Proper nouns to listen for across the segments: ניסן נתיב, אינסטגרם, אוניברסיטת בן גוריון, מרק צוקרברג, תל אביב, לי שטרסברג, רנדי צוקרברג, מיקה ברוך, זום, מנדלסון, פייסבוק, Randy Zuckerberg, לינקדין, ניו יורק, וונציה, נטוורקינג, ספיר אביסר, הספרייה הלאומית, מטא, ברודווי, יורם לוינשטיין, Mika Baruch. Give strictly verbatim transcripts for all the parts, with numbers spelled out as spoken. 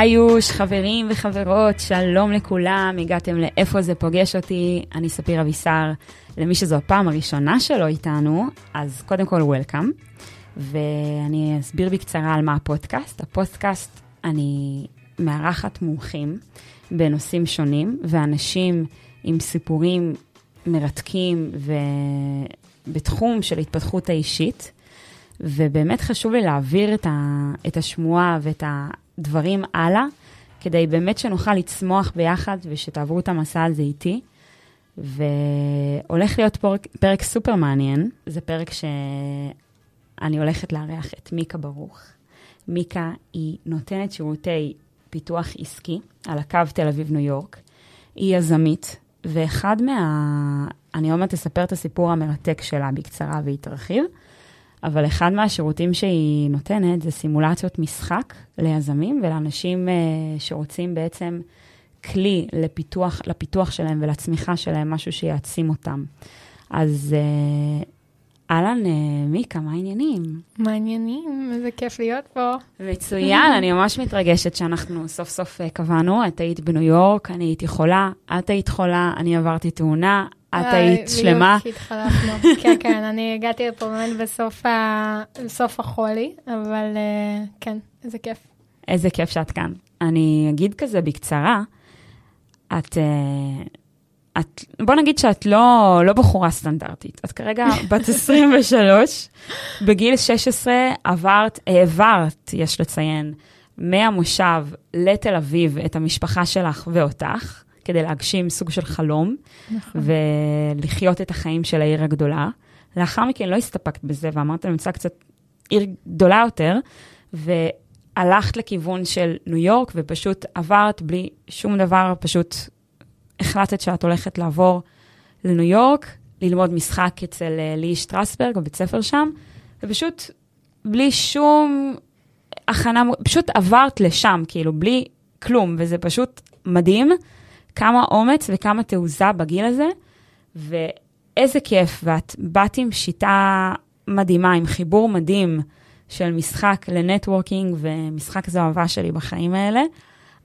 היוש, חברים וחברות, שלום לכולם, הגעתם לאיפה זה פוגש אותי, אני ספיר אביסר, למי שזו הפעם הראשונה שלו איתנו, אז קודם כל וולקאם, ואני אסביר בקצרה על מה הפודקאסט. הפודקאסט, אני מארחת מומחים בנושאים שונים, ואנשים עם סיפורים מרתקים ובתחום של התפתחות האישית, ובאמת חשוב לי להעביר את, ה... את השמועה ואת ה... דברים הלאה, כדי באמת שנוכל לצמוח ביחד, ושתעברו את המסע הזה איתי, והולך להיות פרק, פרק סופר מעניין, זה פרק שאני הולכת לארח את מיקה ברוך. מיקה היא נותנת שירותי פיתוח עסקי, על הקו תל אביב ניו יורק, היא יזמית, ואחד מה... אני עוד מעט אספר את הסיפור המרתק שלה בקצרה והיא תרחיב, אבל אחד מהשירותים שהיא נותנת זה סימולציות משחק ליזמים ולאנשים שרוצים בעצם כלי לפיתוח, לפיתוח שלהם ולצמיחה שלהם, משהו שיעצים אותם. אז אהלן, מיקה, מה העניינים? מה העניינים? איזה כיף להיות פה. מצוין, אני ממש מתרגשת שאנחנו סוף סוף קבענו. את היית בניו יורק, אני הייתי חולה, את היית חולה, אני עברתי תאונה, את היית שלמה. כן, כן, אני הגעתי לפה באמת בסוף החולי, אבל כן, איזה כיף. איזה כיף שאת כאן. אני אגיד כזה בקצרה, את... את, בוא נגיד שאת לא, לא בחורה סטנדרטית. את כרגע בת עשרים ושלוש, בגיל שש עשרה עברת, העברת, יש לציין, מהמושב לתל אביב את המשפחה שלך ואותך, כדי להגשים סוג של חלום, נכון. ולחיות את החיים של העיר הגדולה. לאחר מכן לא הסתפקת בזה, ואמרת, אני מצאה קצת עיר גדולה יותר, והלכת לכיוון של ניו יורק, ופשוט עברת בלי שום דבר, פשוט... החלטת שאת הולכת לעבור לניו יורק, ללמוד משחק אצל לי שטרסברג, בבית ספר שם, ופשוט בלי שום הכנה, פשוט עברת לשם, כאילו, בלי כלום, וזה פשוט מדהים, כמה אומץ וכמה תעוזה בגיל הזה, ואיזה כיף, ואת באת עם שיטה מדהימה, עם חיבור מדהים של משחק לנטוורקינג, ומשחק זו אהבה שלי בחיים האלה,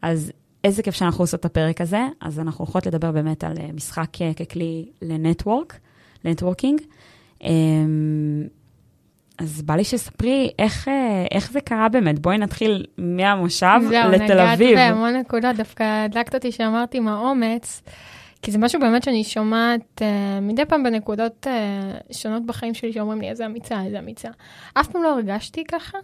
אז איזה כיף שאנחנו עושות את הפרק הזה, אז אנחנו הולכות לדבר באמת על משחק ככלי לנטוורק, לנטוורקינג. אז בא לי שספרי איך, איך זה קרה באמת. בואי נתחיל מהמושב לתל אביב. זהו, נגעת בהמון נקודות, דווקא דלקת אותי שאמרתי מה אומץ, כי זה משהו באמת שאני שומעת uh, מדי פעם בנקודות uh, שונות בחיים שלי, שאומרים לי, איזה אמיצה, איזה אמיצה. אף פעם לא הרגשתי ככה.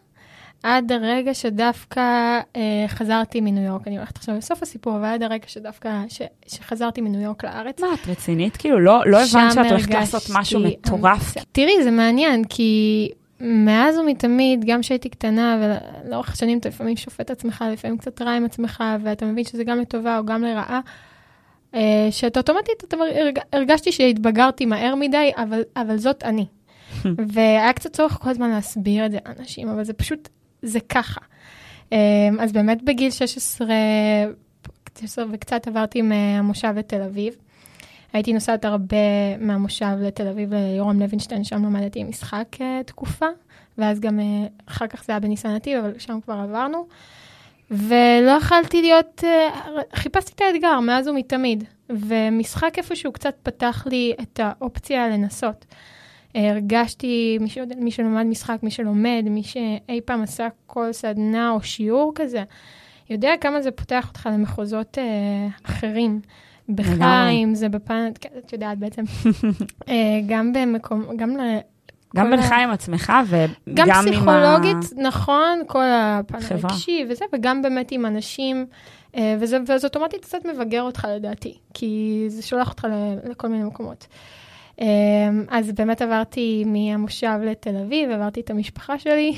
עד הרגע שדווקא אה, חזרתי מניו יורק, אני הולכת עכשיו לסוף הסיפור, אבל עד הרגע שדווקא ש, שחזרתי מניו יורק לארץ. מה, את רצינית? כאילו, לא, לא הבנת שאת הולכת לעשות משהו מטורף. תראי, זה מעניין, כי מאז ומתמיד, גם שהייתי קטנה, ולאורך השנים אתה לפעמים שופט עצמך, לפעמים קצת רע עם עצמך, ואתה מבין שזה גם לטובה או גם לרעה, אה, שאת אוטומטית אתה הרג, הרגשתי שהתבגרתי מהר מדי, אבל, אבל זאת אני. והיה קצת צורך כל הזמן להסביר את זה אנשים, אבל זה פשוט, זה ככה. אז באמת בגיל שש עשרה וקצת עברתי מהמושב לתל אביב. הייתי נוסעת הרבה מהמושב לתל אביב ליורם לוינשטיין, שם למדתי משחק תקופה, ואז גם אחר כך זה היה בניסן נתיב, אבל שם כבר עברנו. ולא יכלתי להיות, חיפשתי את האתגר מאז ומתמיד, ומשחק איפשהו קצת פתח לי את האופציה לנסות. הרגשתי, מי, ש... מי שלומד משחק, מי שלומד, מי שאי פעם עשה כל סדנה או שיעור כזה, יודע כמה זה פותח אותך למחוזות אה, אחרים. בחיים, זה בפן, את יודעת בעצם, אה, גם במקום, גם ל... גם בינך ה... עם עצמך וגם עם ה... גם פסיכולוגית, ה... נכון, כל הפן הרגשי וזה, וגם באמת עם אנשים, אה, וזה, וזה אוטומטית קצת מבגר אותך לדעתי, כי זה שולח אותך ל... לכל מיני מקומות. אז באמת עברתי מהמושב לתל אביב, עברתי את המשפחה שלי,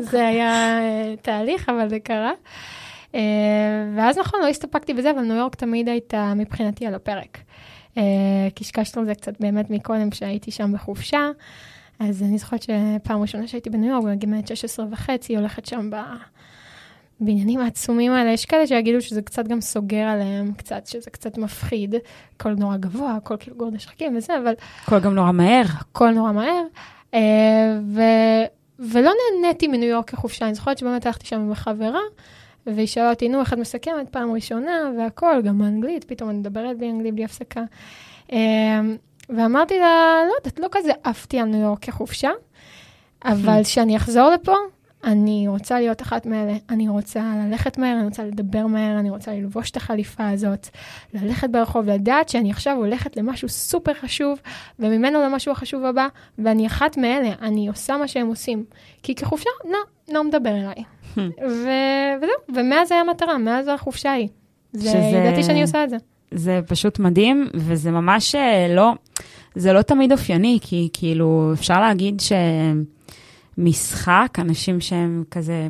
זה היה תהליך, אבל זה קרה. ואז נכון, לא הסתפקתי בזה, אבל ניו יורק תמיד הייתה מבחינתי על הפרק. קשקשנו על זה קצת באמת מקודם שהייתי שם בחופשה, אז אני זוכרת שפעם ראשונה שהייתי בניו יורק, בגיל שש עשרה וחצי, הולכת שם ב... בעניינים העצומים האלה, יש כאלה שיגידו שזה קצת גם סוגר עליהם, קצת, שזה קצת מפחיד, הכל נורא גבוה, הכל כאילו גורד השחקים וזה, אבל... הכל גם נורא מהר. הכל נורא מהר, ו... ולא נהניתי מניו יורק כחופשה, אני זוכרת שבאמת הלכתי שם עם החברה, והיא שאלה אותי, נו, אחד מסכמת פעם ראשונה, והכל, גם באנגלית, פתאום אני מדברת בלי אנגלית, בלי הפסקה. ואמרתי לה, לא, את לא כזה אהבתי על ניו יורק כחופשה, אבל כשאני אחזור לפה, אני רוצה להיות אחת מאלה, אני רוצה ללכת מהר, אני רוצה לדבר מהר, אני רוצה ללבוש את החליפה הזאת, ללכת ברחוב, לדעת שאני עכשיו הולכת למשהו סופר חשוב, וממנו למשהו החשוב הבא, ואני אחת מאלה, אני עושה מה שהם עושים, כי כחופשה, לא, לא מדבר אליי. וזהו, ומאז היה מטרה, מאז החופשה היא. ידעתי שאני עושה את זה. זה פשוט מדהים, וזה ממש לא, זה לא תמיד אופייני, כי כאילו אפשר להגיד ש... משחק, אנשים שהם כזה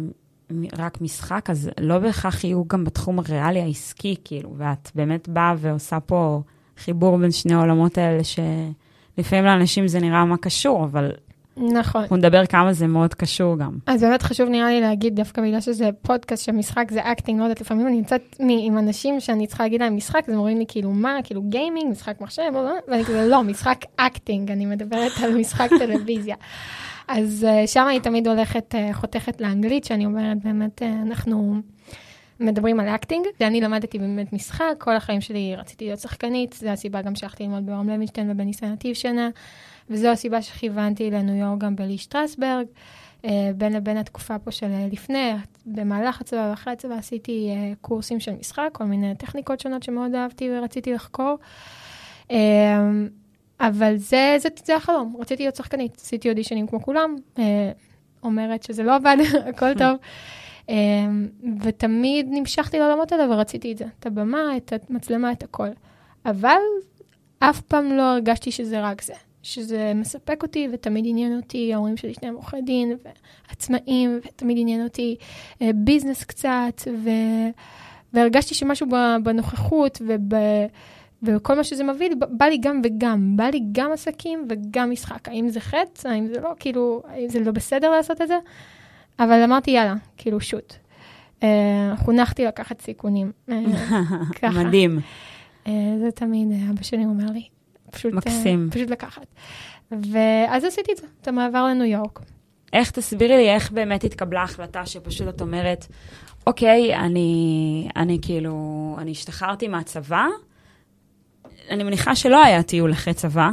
רק משחק, אז לא בהכרח יהיו גם בתחום הריאלי העסקי, כאילו, ואת באמת באה ועושה פה חיבור בין שני העולמות האלה, שלפעמים לאנשים זה נראה מה קשור, אבל נכון. אנחנו נדבר כמה זה מאוד קשור גם. אז באמת חשוב נראה לי להגיד, דווקא בגלל שזה פודקאסט שמשחק זה אקטינג, לא יודעת, לפעמים אני נמצאת עם אנשים שאני צריכה להגיד להם משחק, זה מורים לי כאילו מה, כאילו גיימינג, משחק מחשב, ואני כזה לא, משחק אקטינג, אני מדברת על משחק טלוויזיה. אז שם אני תמיד הולכת, חותכת לאנגלית, שאני אומרת באמת, אנחנו מדברים על אקטינג, ואני למדתי באמת משחק, כל החיים שלי רציתי להיות שחקנית, זו הסיבה גם שהלכתי ללמוד ברום לוינשטיין ובניסן נתיב שנה, וזו הסיבה שכיוונתי לניו יורק גם בלי שטרסברג, בין לבין התקופה פה של לפני, במהלך הצבא ואחרי הצבא עשיתי קורסים של משחק, כל מיני טכניקות שונות שמאוד אהבתי ורציתי לחקור, אבל זה, זה, זה החלום. רציתי להיות שחקנית. עשיתי אודישנים כמו כולם. אה, אומרת שזה לא עבד, הכל טוב. אה, ותמיד נמשכתי לעולמות האלה ורציתי את זה. את הבמה, את המצלמה, את הכל. אבל אף פעם לא הרגשתי שזה רק זה. שזה מספק אותי ותמיד עניין אותי. ההורים שלי שניהם עורכי דין ועצמאים, ותמיד עניין אותי אה, ביזנס קצת. ו... והרגשתי שמשהו בנוכחות וב... וכל מה שזה מביא, בא לי גם וגם, בא לי גם עסקים וגם משחק. האם זה חץ, האם זה לא, כאילו, האם זה לא בסדר לעשות את זה? אבל אמרתי, יאללה, כאילו, שוט. חונכתי לקחת סיכונים. מדהים. זה תמיד, אבא שלי אומר לי. מקסים. פשוט לקחת. ואז עשיתי את זה, את המעבר לניו יורק. איך, תסבירי לי, איך באמת התקבלה ההחלטה שפשוט את אומרת, אוקיי, אני, אני כאילו, אני השתחררתי מהצבא, אני מניחה שלא היה טיול אחרי צבא.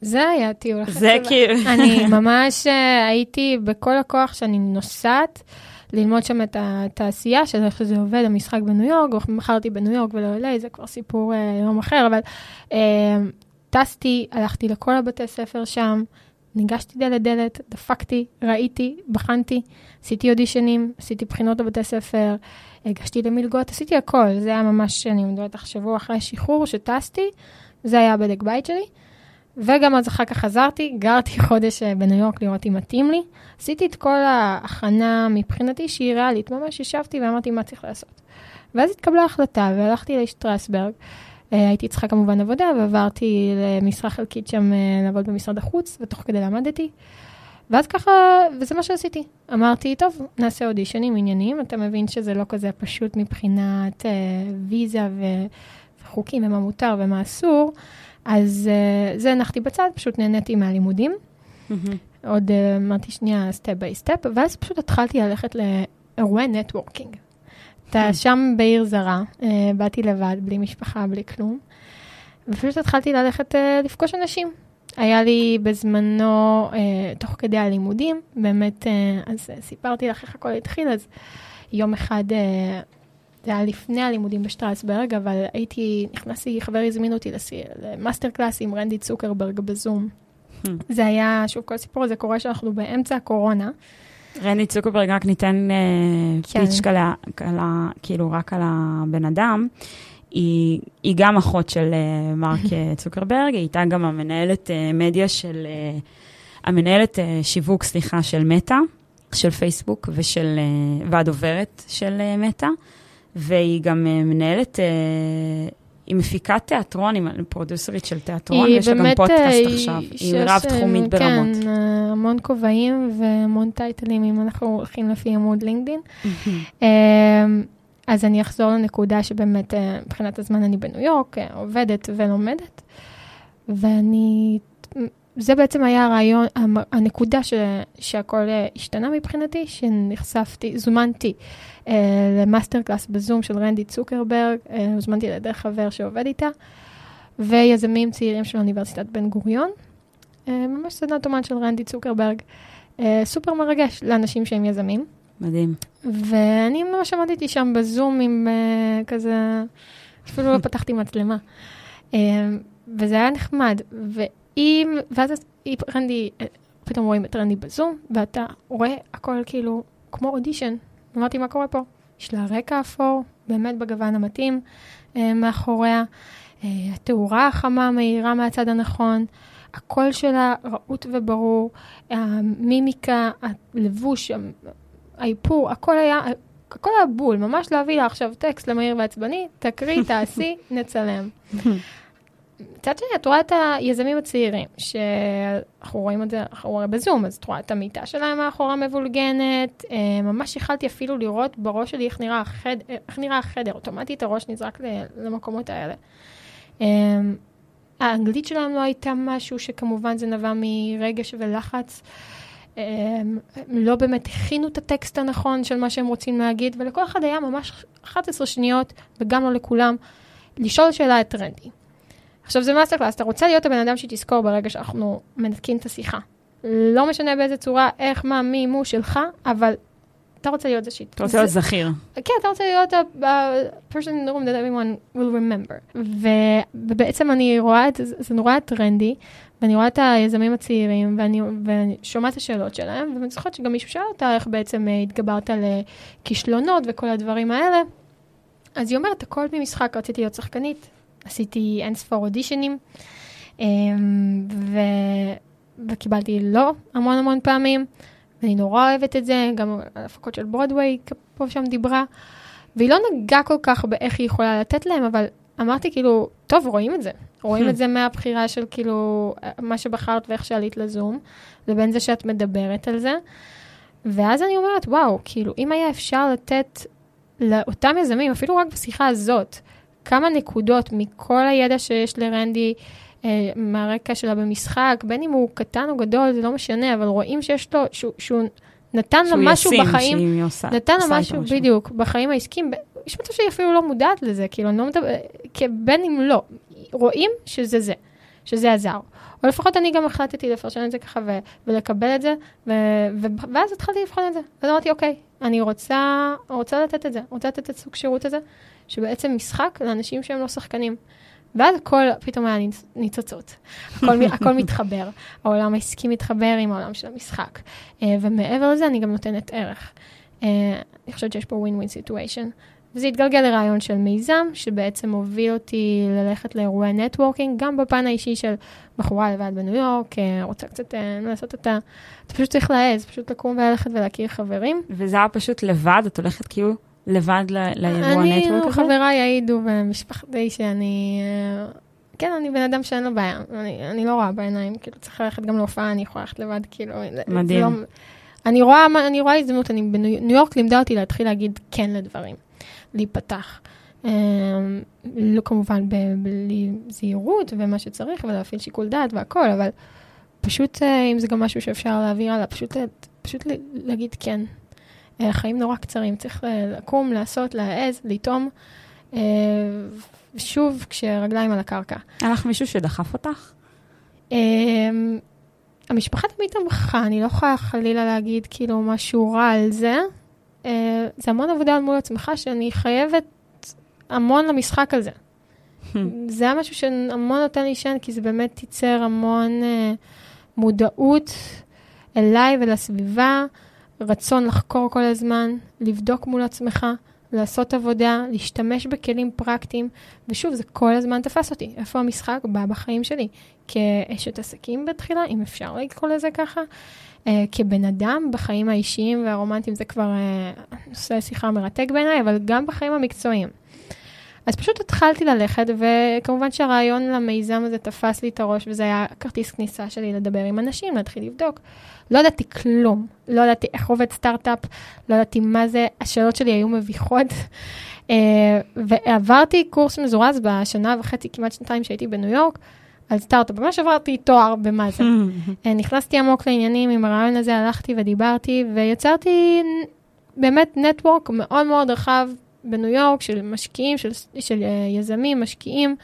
זה היה טיול אחרי צבא. זה כאילו... אני ממש הייתי בכל הכוח שאני נוסעת ללמוד שם את התעשייה, שאיך שזה עובד, המשחק בניו יורק, מחרתי בניו יורק ולא אלי, זה כבר סיפור יום אחר, אבל טסתי, הלכתי לכל הבתי ספר שם, ניגשתי דלת דלת, דפקתי, ראיתי, בחנתי, עשיתי אודישנים, עשיתי בחינות לבתי ספר, הגשתי למלגות, עשיתי הכל. זה היה ממש, אני מדברת שבוע אחרי שחרור שטסתי, זה היה בדק בית שלי, וגם אז אחר כך חזרתי, גרתי חודש בניו יורק לראות אם מתאים לי, עשיתי את כל ההכנה מבחינתי שהיא ריאלית, ממש ישבתי ואמרתי מה צריך לעשות. ואז התקבלה החלטה והלכתי לשטרסברג, הייתי צריכה כמובן עבודה, ועברתי למשרה חלקית שם לעבוד במשרד החוץ, ותוך כדי למדתי. ואז ככה, וזה מה שעשיתי. אמרתי, טוב, נעשה אודישנים, עניינים. אתה מבין שזה לא כזה פשוט מבחינת אה, ויזה ו- וחוקים, ומה מותר ומה אסור. אז אה, זה הנחתי בצד, פשוט נהניתי מהלימודים. עוד אה, אמרתי שנייה, סטפ ביי סטפ, ואז פשוט התחלתי ללכת לאירועי נטוורקינג. אתה שם בעיר זרה, באתי לבד, בלי משפחה, בלי כלום, ופשוט התחלתי ללכת לפגוש אנשים. היה לי בזמנו, תוך כדי הלימודים, באמת, אז סיפרתי לך איך הכל התחיל, אז יום אחד, זה היה לפני הלימודים בשטרסברג, אבל הייתי, נכנסתי, חבר הזמין אותי למאסטר קלאס עם רנדי צוקרברג בזום. זה היה, שוב, כל סיפור הזה קורה שאנחנו באמצע הקורונה, רני צוקרברג, רק ניתן פיץ' כאילו רק על הבן אדם, היא גם אחות של מרק צוקרברג, היא הייתה גם המנהלת מדיה של, המנהלת שיווק, סליחה, של מטא, של פייסבוק, ושל, והדוברת של מטא, והיא גם מנהלת, היא מפיקת תיאטרון, היא פרודוסרית של תיאטרון, יש לה גם פודקאסט עכשיו, היא רב-תחומית ברמות. כן, המון כובעים והמון טייטלים, אם אנחנו הולכים לפי עמוד לינקדין. אז אני אחזור לנקודה שבאמת, מבחינת הזמן אני בניו יורק, עובדת ולומדת, ואני זה בעצם היה הרעיון, הנקודה ש, שהכל השתנה מבחינתי, שנחשפתי, זומנתי למאסטר קלאס בזום של רנדי צוקרברג, זומנתי לידי חבר שעובד איתה, ויזמים צעירים של אוניברסיטת בן גוריון, ממש סדנת אומן של רנדי צוקרברג, סופר מרגש לאנשים שהם יזמים. מדהים. ואני ממש עמדתי שם בזום עם כזה, אפילו לא פתחתי מצלמה. וזה היה נחמד, ואם, ואז רנדי, פתאום רואים את רנדי בזום, ואתה רואה הכל כאילו כמו אודישן. אמרתי, מה קורה פה? יש לה רקע אפור, באמת בגוון המתאים, מאחוריה, התאורה החמה, מהירה מהצד הנכון, הקול שלה רעות וברור, המימיקה, הלבוש, האיפור, הכל היה, הכל היה בול, ממש להביא לה עכשיו טקסט למהיר ועצבני, תקריא, תעשי, נצלם. צד שני, את רואה את היזמים הצעירים, שאנחנו רואים את זה, אנחנו רואים בזום, אז את רואה את המיטה שלהם האחורה מבולגנת, ממש יכלתי אפילו לראות בראש שלי איך נראה החדר, איך נראה החדר. אוטומטית הראש נזרק למקומות האלה. האנגלית שלהם לא הייתה משהו שכמובן זה נבע מרגש ולחץ, לא באמת הכינו את הטקסט הנכון של מה שהם רוצים להגיד, ולכל אחד היה ממש אחת עשרה שניות, וגם לא לכולם, לשאול שאלה את רנדי. עכשיו זה מאסטר קלאס, אתה רוצה להיות הבן אדם שתזכור ברגע שאנחנו מנתקים את השיחה. לא משנה באיזה צורה, איך, מה, מי, מו שלך, אבל אתה רוצה להיות זה שיט. אתה רוצה להיות זכיר. כן, אתה רוצה להיות ה-person in the room that everyone will remember. ובעצם אני רואה את, זה נורא טרנדי, ואני רואה את היזמים הצעירים, ואני, ואני שומעת השאלות שלהם, ואני זוכרת שגם מישהו שאל אותה איך בעצם התגברת לכישלונות וכל הדברים האלה. אז היא אומרת, הכל ממשחק, רציתי להיות שחקנית. עשיתי אין ספור אודישנים, ו... וקיבלתי לא המון המון פעמים, ואני נורא אוהבת את זה, גם על הפקות של ברודווי, פה שם דיברה, והיא לא נגעה כל כך באיך היא יכולה לתת להם, אבל אמרתי כאילו, טוב, רואים את זה, רואים את זה מהבחירה של כאילו, מה שבחרת ואיך שעלית לזום, לבין זה שאת מדברת על זה, ואז אני אומרת, וואו, כאילו, אם היה אפשר לתת לאותם יזמים, אפילו רק בשיחה הזאת, כמה נקודות מכל הידע שיש לרנדי, אה, מהרקע שלה במשחק, בין אם הוא קטן או גדול, זה לא משנה, אבל רואים שיש לו, שהוא, שהוא נתן שהוא לה משהו בחיים, שהיא עושה, נתן עושה לה משהו בדיוק, בחיים העסקים, ב, יש מצב שהיא אפילו לא מודעת לזה, כאילו, לא מדבר, בין אם לא, רואים שזה זה, שזה עזר. או לפחות אני גם החלטתי לפרשן את זה ככה, ו, ולקבל את זה, ו, ו, ואז התחלתי לבחון את זה, ואז אמרתי, אוקיי, אני רוצה, רוצה לתת את זה, רוצה לתת את סוג שירות הזה, שבעצם משחק לאנשים שהם לא שחקנים. ואז הכל פתאום היה ניצוצות. הכל, הכל מתחבר. העולם העסקי מתחבר עם העולם של המשחק. Uh, ומעבר לזה אני גם נותנת ערך. Uh, אני חושבת שיש פה ווין-ווין סיטואשן. וזה התגלגל לרעיון של מיזם, שבעצם הוביל אותי ללכת לאירועי נטוורקינג, גם בפן האישי של בחורה לבד בניו יורק, רוצה קצת לעשות את ה... אתה פשוט צריך להעז, פשוט לקום וללכת ולהכיר חברים. וזה היה פשוט לבד, את הולכת כאילו... לבד לאירוע נטוורק? אני, חבריי העידו במשפחתי שאני, כן, אני בן אדם שאין לו בעיה. אני לא רואה בעיניים, כאילו, צריך ללכת גם להופעה, אני יכולה ללכת לבד, כאילו. מדהים. אני רואה הזדמנות, בניו יורק לימדה אותי להתחיל להגיד כן לדברים, להיפתח. לא כמובן בלי זהירות ומה שצריך, ולהפעיל שיקול דעת והכל, אבל פשוט, אם זה גם משהו שאפשר להעביר עליו, פשוט להגיד כן. חיים נורא קצרים, צריך לקום, לעשות, להעז, לטעום, שוב כשרגליים על הקרקע. הלך מישהו שדחף אותך? המשפחה תמיד תמכה, אני לא יכולה חלילה להגיד כאילו משהו רע על זה. זה המון עבודה על מול עצמך, שאני חייבת המון למשחק על זה. זה היה משהו שהמון נותן לי שן, כי זה באמת תיצר המון מודעות אליי ולסביבה, רצון לחקור כל הזמן, לבדוק מול עצמך, לעשות עבודה, להשתמש בכלים פרקטיים, ושוב, זה כל הזמן תפס אותי. איפה המשחק בא בחיים שלי? כאשת עסקים בתחילה, אם אפשר לקרוא לזה ככה, אה, כבן אדם בחיים האישיים והרומנטיים, זה כבר אה, נושא שיחה מרתק בעיניי, אבל גם בחיים המקצועיים. אז פשוט התחלתי ללכת, וכמובן שהרעיון למיזם הזה תפס לי את הראש, וזה היה כרטיס כניסה שלי לדבר עם אנשים, להתחיל לבדוק. לא ידעתי כלום, לא ידעתי איך עובד סטארט-אפ, לא ידעתי מה זה, השאלות שלי היו מביכות, ועברתי קורס מזורז בשנה וחצי, כמעט שנתיים שהייתי בניו יורק, על סטארט-אפ. ממש עברתי תואר במה זה. נכנסתי עמוק לעניינים עם הרעיון הזה, הלכתי ודיברתי, ויצרתי באמת נטוורק מאוד מאוד רחב בניו יורק, של משקיעים, של, של יזמים, משקיעים,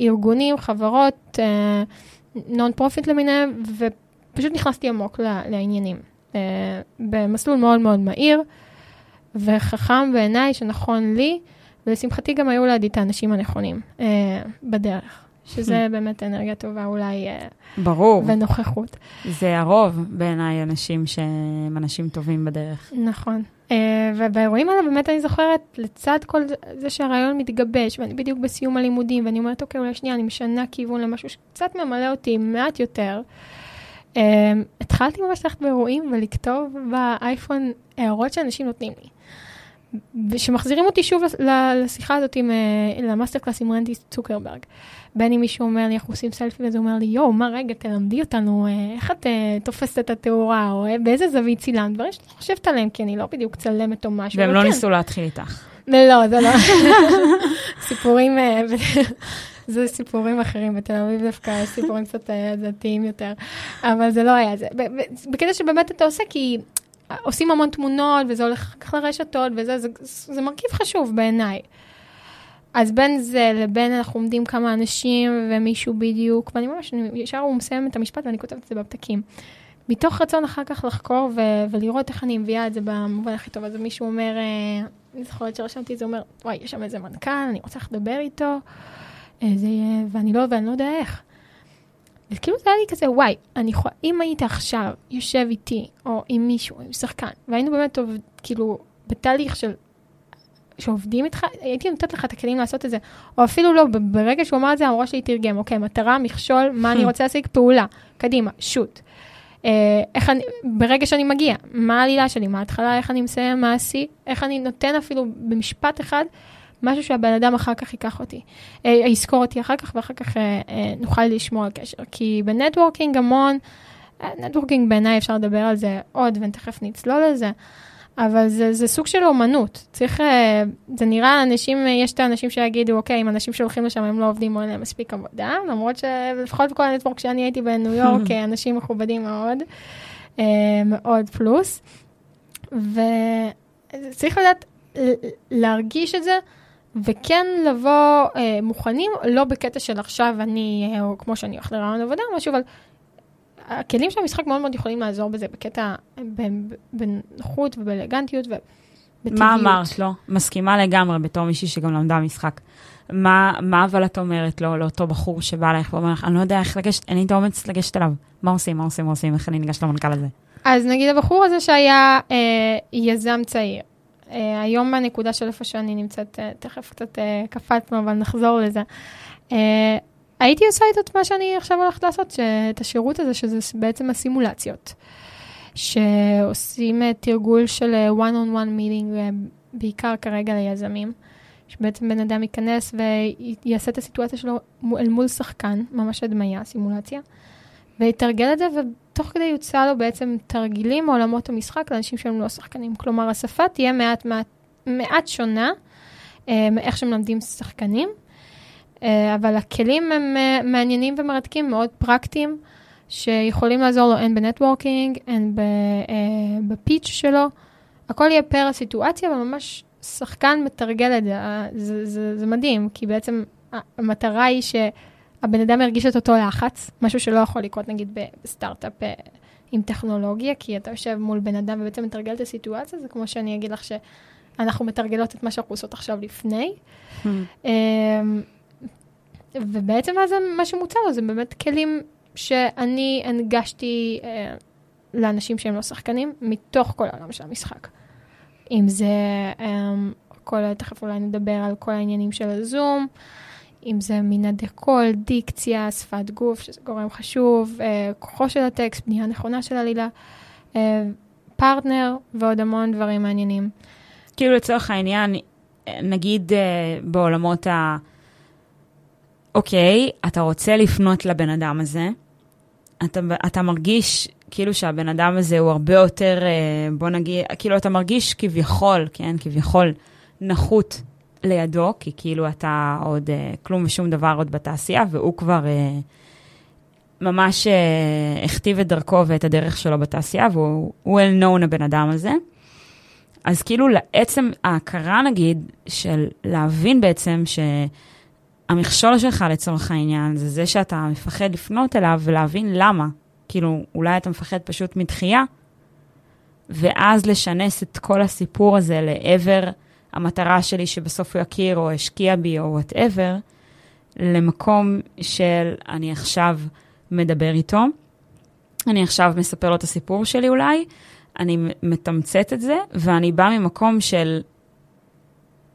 ארגונים, חברות, נון פרופיט למיניהם, ופשוט נכנסתי עמוק לעניינים. במסלול מאוד מאוד מהיר, וחכם בעיניי שנכון לי, ולשמחתי גם היו לידי את האנשים הנכונים בדרך. שזה באמת אנרגיה טובה אולי. ברור. ונוכחות. זה הרוב בעיניי אנשים שהם אנשים טובים בדרך. נכון. ובאירועים האלה באמת אני זוכרת, לצד כל זה שהרעיון מתגבש, ואני בדיוק בסיום הלימודים, ואני אומרת, אוקיי, אולי שנייה, אני משנה כיוון למשהו שקצת ממלא אותי מעט יותר. התחלתי ממש ללכת באירועים ולכתוב באייפון הערות שאנשים נותנים לי. שמחזירים אותי שוב לשיחה הזאת, למאסטר קלאס עם רנדי צוקרברג. בין אם מישהו אומר לי, אנחנו עושים סלפי, וזה אומר לי, יו, מה רגע, תלמדי אותנו, איך את תופסת את התאורה, או באיזה זווית צילם, דברים שאני חושבת עליהם, כי אני לא בדיוק צלמת או משהו. והם לא ניסו להתחיל איתך. לא, זה לא. סיפורים, זה סיפורים אחרים, בתל אביב דווקא סיפורים קצת דתיים יותר, אבל זה לא היה זה. בקטע שבאמת אתה עושה, כי עושים המון תמונות, וזה הולך כך לרשתות, וזה זה, זה מרכיב חשוב בעיניי. אז בין זה לבין אנחנו עומדים כמה אנשים, ומישהו בדיוק, ואני ממש, ישר הוא מסיים את המשפט, ואני כותבת את זה בפתקים. מתוך רצון אחר כך לחקור, ו- ולראות איך אני מביאה את זה במובן הכי טוב. אז מישהו אומר, אני זוכרת שרשמתי, זה אומר, וואי, יש שם איזה מנכ"ל, אני רוצה לדבר איתו, זה, ואני לא, ואני לא יודע איך. וכאילו זה היה לי כזה, וואי, אני יכולה, אם היית עכשיו יושב איתי, או עם מישהו, עם שחקן, והיינו באמת טוב, כאילו, בתהליך של, שעובדים איתך, הייתי נותנת לך את הכלים לעשות את זה, או אפילו לא, ברגע שהוא אמר את זה, המורה שלי תרגם, אוקיי, מטרה, מכשול, מה אני רוצה להשיג, פעולה, קדימה, שוט. איך אני, ברגע שאני מגיע, מה העלילה שלי, מה ההתחלה, איך אני מסיים, מה עשי, איך אני נותן אפילו במשפט אחד, משהו שהבן אדם אחר כך ייקח אותי, יזכור אותי אחר כך, ואחר כך נוכל לשמור על קשר. כי בנטוורקינג המון, נטוורקינג בעיניי אפשר לדבר על זה עוד, ותכף נצלול על זה, אבל זה, זה סוג של אומנות. צריך, זה נראה, אנשים, יש את האנשים שיגידו, אוקיי, אם אנשים שהולכים לשם, הם לא עובדים, או אין להם מספיק עבודה, למרות שלפחות בכל הנטוורק שאני הייתי בניו יורק, אנשים מכובדים מאוד, מאוד פלוס. וצריך לדעת, להרגיש את זה, וכן לבוא אה, מוכנים, לא בקטע של עכשיו אני, או כמו שאני הולך לרעיון עבודה, משהו, אבל הכלים של המשחק מאוד מאוד יכולים לעזור בזה, בקטע בנוחות ובאלגנטיות ובטבעיות. מה אמרת לו? מסכימה לגמרי בתור מישהי שגם למדה משחק. מה, מה אבל את אומרת לו, לאותו בחור שבא לך ואומר לך, אני לא יודע איך לגשת, אין לי את האומץ לגשת אליו. מה עושים, מה עושים, מה עושים, איך אני ניגש למנכ"ל הזה? אז נגיד הבחור הזה שהיה אה, יזם צעיר, Uh, היום בנקודה של איפה שאני נמצאת, uh, תכף קצת uh, קפצנו, אבל נחזור לזה. Uh, הייתי עושה את מה שאני עכשיו הולכת לעשות, את השירות הזה, שזה בעצם הסימולציות, שעושים uh, תרגול של uh, one-on-one meeting, uh, בעיקר כרגע ליזמים, שבעצם בן אדם ייכנס ויעשה את הסיטואציה שלו אל מול שחקן, ממש הדמיה, סימולציה, ויתרגל את זה, ותוך כדי יוצא לו בעצם תרגילים מעולמות המשחק לאנשים שהם לא שחקנים. כלומר, השפה תהיה מעט, מעט, מעט שונה, אה, מאיך שמלמדים שחקנים, אה, אבל הכלים הם אה, מעניינים ומרתקים, מאוד פרקטיים, שיכולים לעזור לו הן בנטוורקינג, הן ב, אה, בפיץ' שלו. הכל יהיה פר הסיטואציה, וממש שחקן מתרגל את זה. זה, זה, זה מדהים, כי בעצם המטרה היא ש... הבן אדם הרגיש את אותו לחץ, משהו שלא יכול לקרות, נגיד, בסטארט-אפ עם טכנולוגיה, כי אתה יושב מול בן אדם ובעצם מתרגל את הסיטואציה, זה כמו שאני אגיד לך שאנחנו מתרגלות את מה שאנחנו עושות עכשיו לפני, ובעצם אז מה שמוצא לו, זה באמת כלים שאני הנגשתי לאנשים שהם לא שחקנים, מתוך כל העולם של המשחק. אם זה, כל, תכף אולי נדבר על כל העניינים של הזום, אם זה מנעדי קול, דיקציה, שפת גוף, שזה גורם חשוב, כוחו של הטקסט, בנייה נכונה של עלילה, פרטנר, ועוד המון דברים מעניינים. כאילו לצורך העניין, נגיד בעולמות ה... אוקיי, אתה רוצה לפנות לבן אדם הזה, אתה, אתה מרגיש כאילו שהבן אדם הזה הוא הרבה יותר, בוא נגיד, כאילו אתה מרגיש כביכול, כן, כביכול נחות, לידו, כי כאילו אתה עוד uh, כלום ושום דבר עוד בתעשייה, והוא כבר uh, ממש הכתיב את דרכו ואת הדרך שלו בתעשייה, והוא well known הבן אדם הזה. אז כאילו לעצם ההכרה, נגיד, של להבין בעצם שהמכשול שלך לצורך העניין, זה זה שאתה מפחד לפנות אליו ולהבין למה. כאילו, אולי אתה מפחד פשוט מדחייה, ואז לשנס את כל הסיפור הזה לעבר המטרה שלי שבסוף הוא יכיר או השקיע בי או whatever, למקום של אני עכשיו מדבר איתו, אני עכשיו מספר לו את הסיפור שלי אולי, אני מתמצאת את זה, ואני באה ממקום של,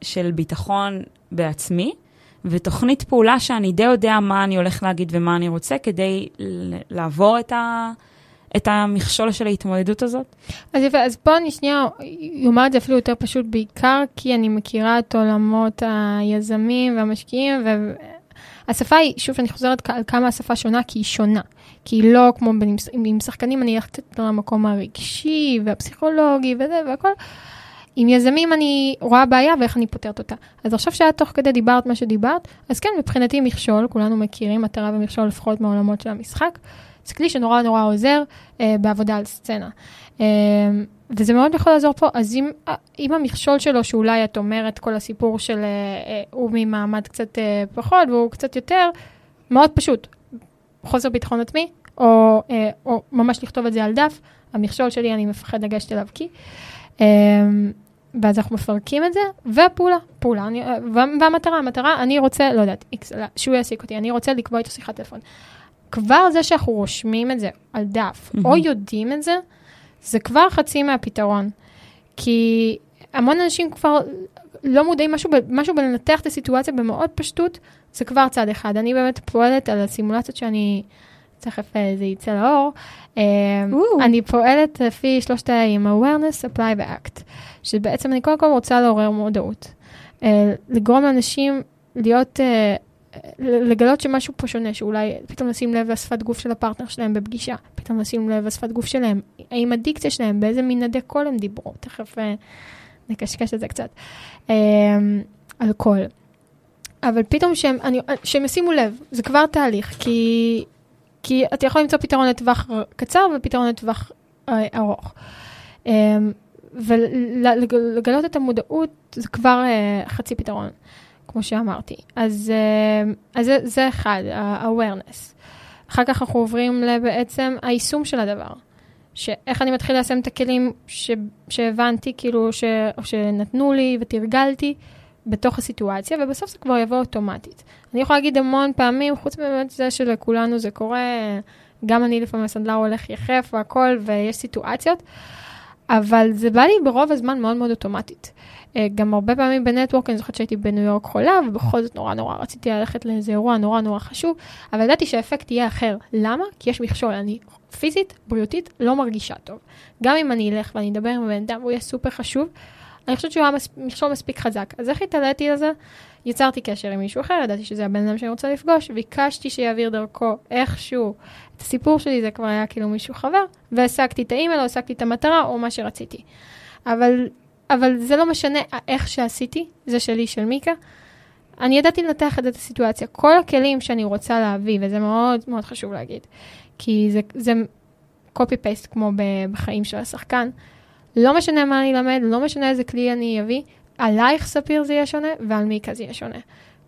של ביטחון בעצמי, ותוכנית פעולה שאני די יודע מה אני הולך להגיד ומה אני רוצה, כדי לעבור את ה... את המכשול של ההתמודדות הזאת. אז יפה, אז פה אני שנייה, יאמר את זה אפילו יותר פשוט בעיקר, כי אני מכירה את עולמות היזמים והמשקיעים, והשפה היא, שוב, אני חוזרת על כמה השפה שונה, כי היא שונה. כי היא לא כמו עם שחקנים, אני הולכת למקום הרגשי והפסיכולוגי וזה והכל. עם יזמים אני רואה בעיה ואיך אני פותרת אותה. אז עכשיו שאת תוך כדי דיברת מה שדיברת, אז כן, מבחינתי מכשול, כולנו מכירים מטרה ומכשול לפחות מהעולמות של המשחק, זה כלי שנורא נורא עוזר אה, בעבודה על סצנה. אה, וזה מאוד יכול לעזור פה. אז אם, אם המכשול שלו, שאולי את אומרת, כל הסיפור של אה, אה, הוא ממעמד קצת אה, פחות, והוא קצת יותר, מאוד פשוט. חוסר ביטחון עצמי, או, אה, או ממש לכתוב את זה על דף. המכשול שלי, אני מפחד לגשת אליו כי. אה, ואז אנחנו מפרקים את זה, והפעולה, פעולה, אני, והמטרה, המטרה, אני רוצה, לא יודעת, שהוא יעסיק אותי, אני רוצה לקבוע איתו שיחת טלפון. כבר זה שאנחנו רושמים את זה על דף, mm-hmm. או יודעים את זה, זה כבר חצי מהפתרון. כי המון אנשים כבר לא מודעים משהו, משהו בלנתח את הסיטואציה במאוד פשטות, זה כבר צעד אחד. אני באמת פועלת על הסימולציות שאני, תכף זה יצא לאור, Ooh. אני פועלת לפי שלושת האיים, awareness, apply ו-act, שבעצם אני קודם כל רוצה לעורר מודעות. לגרום לאנשים להיות... לגלות שמשהו פה שונה, שאולי פתאום נשים לב לשפת גוף של הפרטנר שלהם בפגישה, פתאום נשים לב לשפת גוף שלהם, האם הדיקציה שלהם, באיזה מנעדי קול הם דיברו, תכף נקשקש את זה קצת, על קול. אבל פתאום שהם, אני, שהם ישימו לב, זה כבר תהליך, כי, כי אתה יכול למצוא פתרון לטווח קצר ופתרון לטווח ארוך. ולגלות את המודעות, זה כבר חצי פתרון. כמו שאמרתי. אז, אז זה, זה אחד, ה-awareness. אחר כך אנחנו עוברים לבעצם היישום של הדבר. שאיך אני מתחיל ליישם את הכלים ש, שהבנתי, כאילו, ש, או שנתנו לי ותרגלתי בתוך הסיטואציה, ובסוף זה כבר יבוא אוטומטית. אני יכולה להגיד המון פעמים, חוץ באמת זה שלכולנו זה קורה, גם אני לפעמים הסנדלר הולך יחף והכל, ויש סיטואציות, אבל זה בא לי ברוב הזמן מאוד מאוד אוטומטית. גם הרבה פעמים בנטוורק, אני זוכרת שהייתי בניו יורק חולה, ובכל זאת נורא נורא רציתי ללכת לאיזה אירוע נורא נורא חשוב, אבל ידעתי שהאפקט יהיה אחר. למה? כי יש מכשול, אני פיזית, בריאותית, לא מרגישה טוב. גם אם אני אלך ואני אדבר עם בן אדם, הוא יהיה סופר חשוב, אני חושבת שהוא היה מכשול מספיק חזק. אז איך התעליתי לזה? יצרתי קשר עם מישהו אחר, ידעתי שזה הבן אדם שאני רוצה לפגוש, ביקשתי שיעביר דרכו איכשהו. את הסיפור שלי זה כבר היה כאילו מישהו חבר, והשגתי את האימייל, או השגתי את המטרה, או מה שרציתי. אבל אבל זה לא משנה איך שעשיתי, זה שלי, של מיקה. אני ידעתי לנתח את הסיטואציה. כל הכלים שאני רוצה להביא, וזה מאוד מאוד חשוב להגיד, כי זה, זה copy-paste כמו בחיים של השחקן. לא משנה מה אני למד, לא משנה איזה כלי אני אביא, עלייך ספיר זה יהיה שונה, ועל מיקה זה יהיה שונה.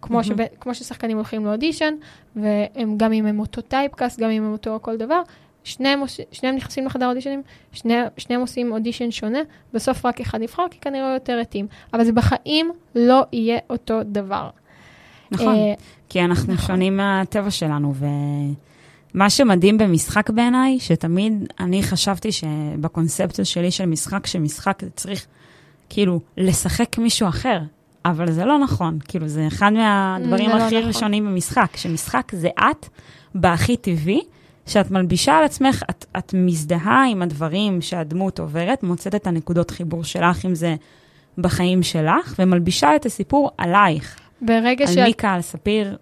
כמו, שב, כמו ששחקנים הולכים לאודישן, וגם אם הם אותו טייפקאסט, גם אם הם אותו כל דבר, שניהם, שניהם נכנסים לחדר אודישנים, שני, שניהם עושים אודישן שונה, בסוף רק אחד נבחר, כי כנראה יותר התאים. אבל זה בחיים לא יהיה אותו דבר. נכון, כי אנחנו נכון. שונים מהטבע שלנו, ומה שמדהים במשחק בעיניי, שתמיד אני חשבתי שבקונספציה שלי של משחק, שמשחק צריך כאילו לשחק מישהו אחר, אבל זה לא נכון, כאילו זה אחד מהדברים הכי לא ראשונים נכון. במשחק, שמשחק זה את, בהכי טבעי, שאת מלבישה על עצמך, את, את מזדהה עם הדברים שהדמות עוברת, מוצאת את הנקודות חיבור שלך, אם זה בחיים שלך, ומלבישה את הסיפור עלייך. ברגע שאת... על מיקה, על ספיר,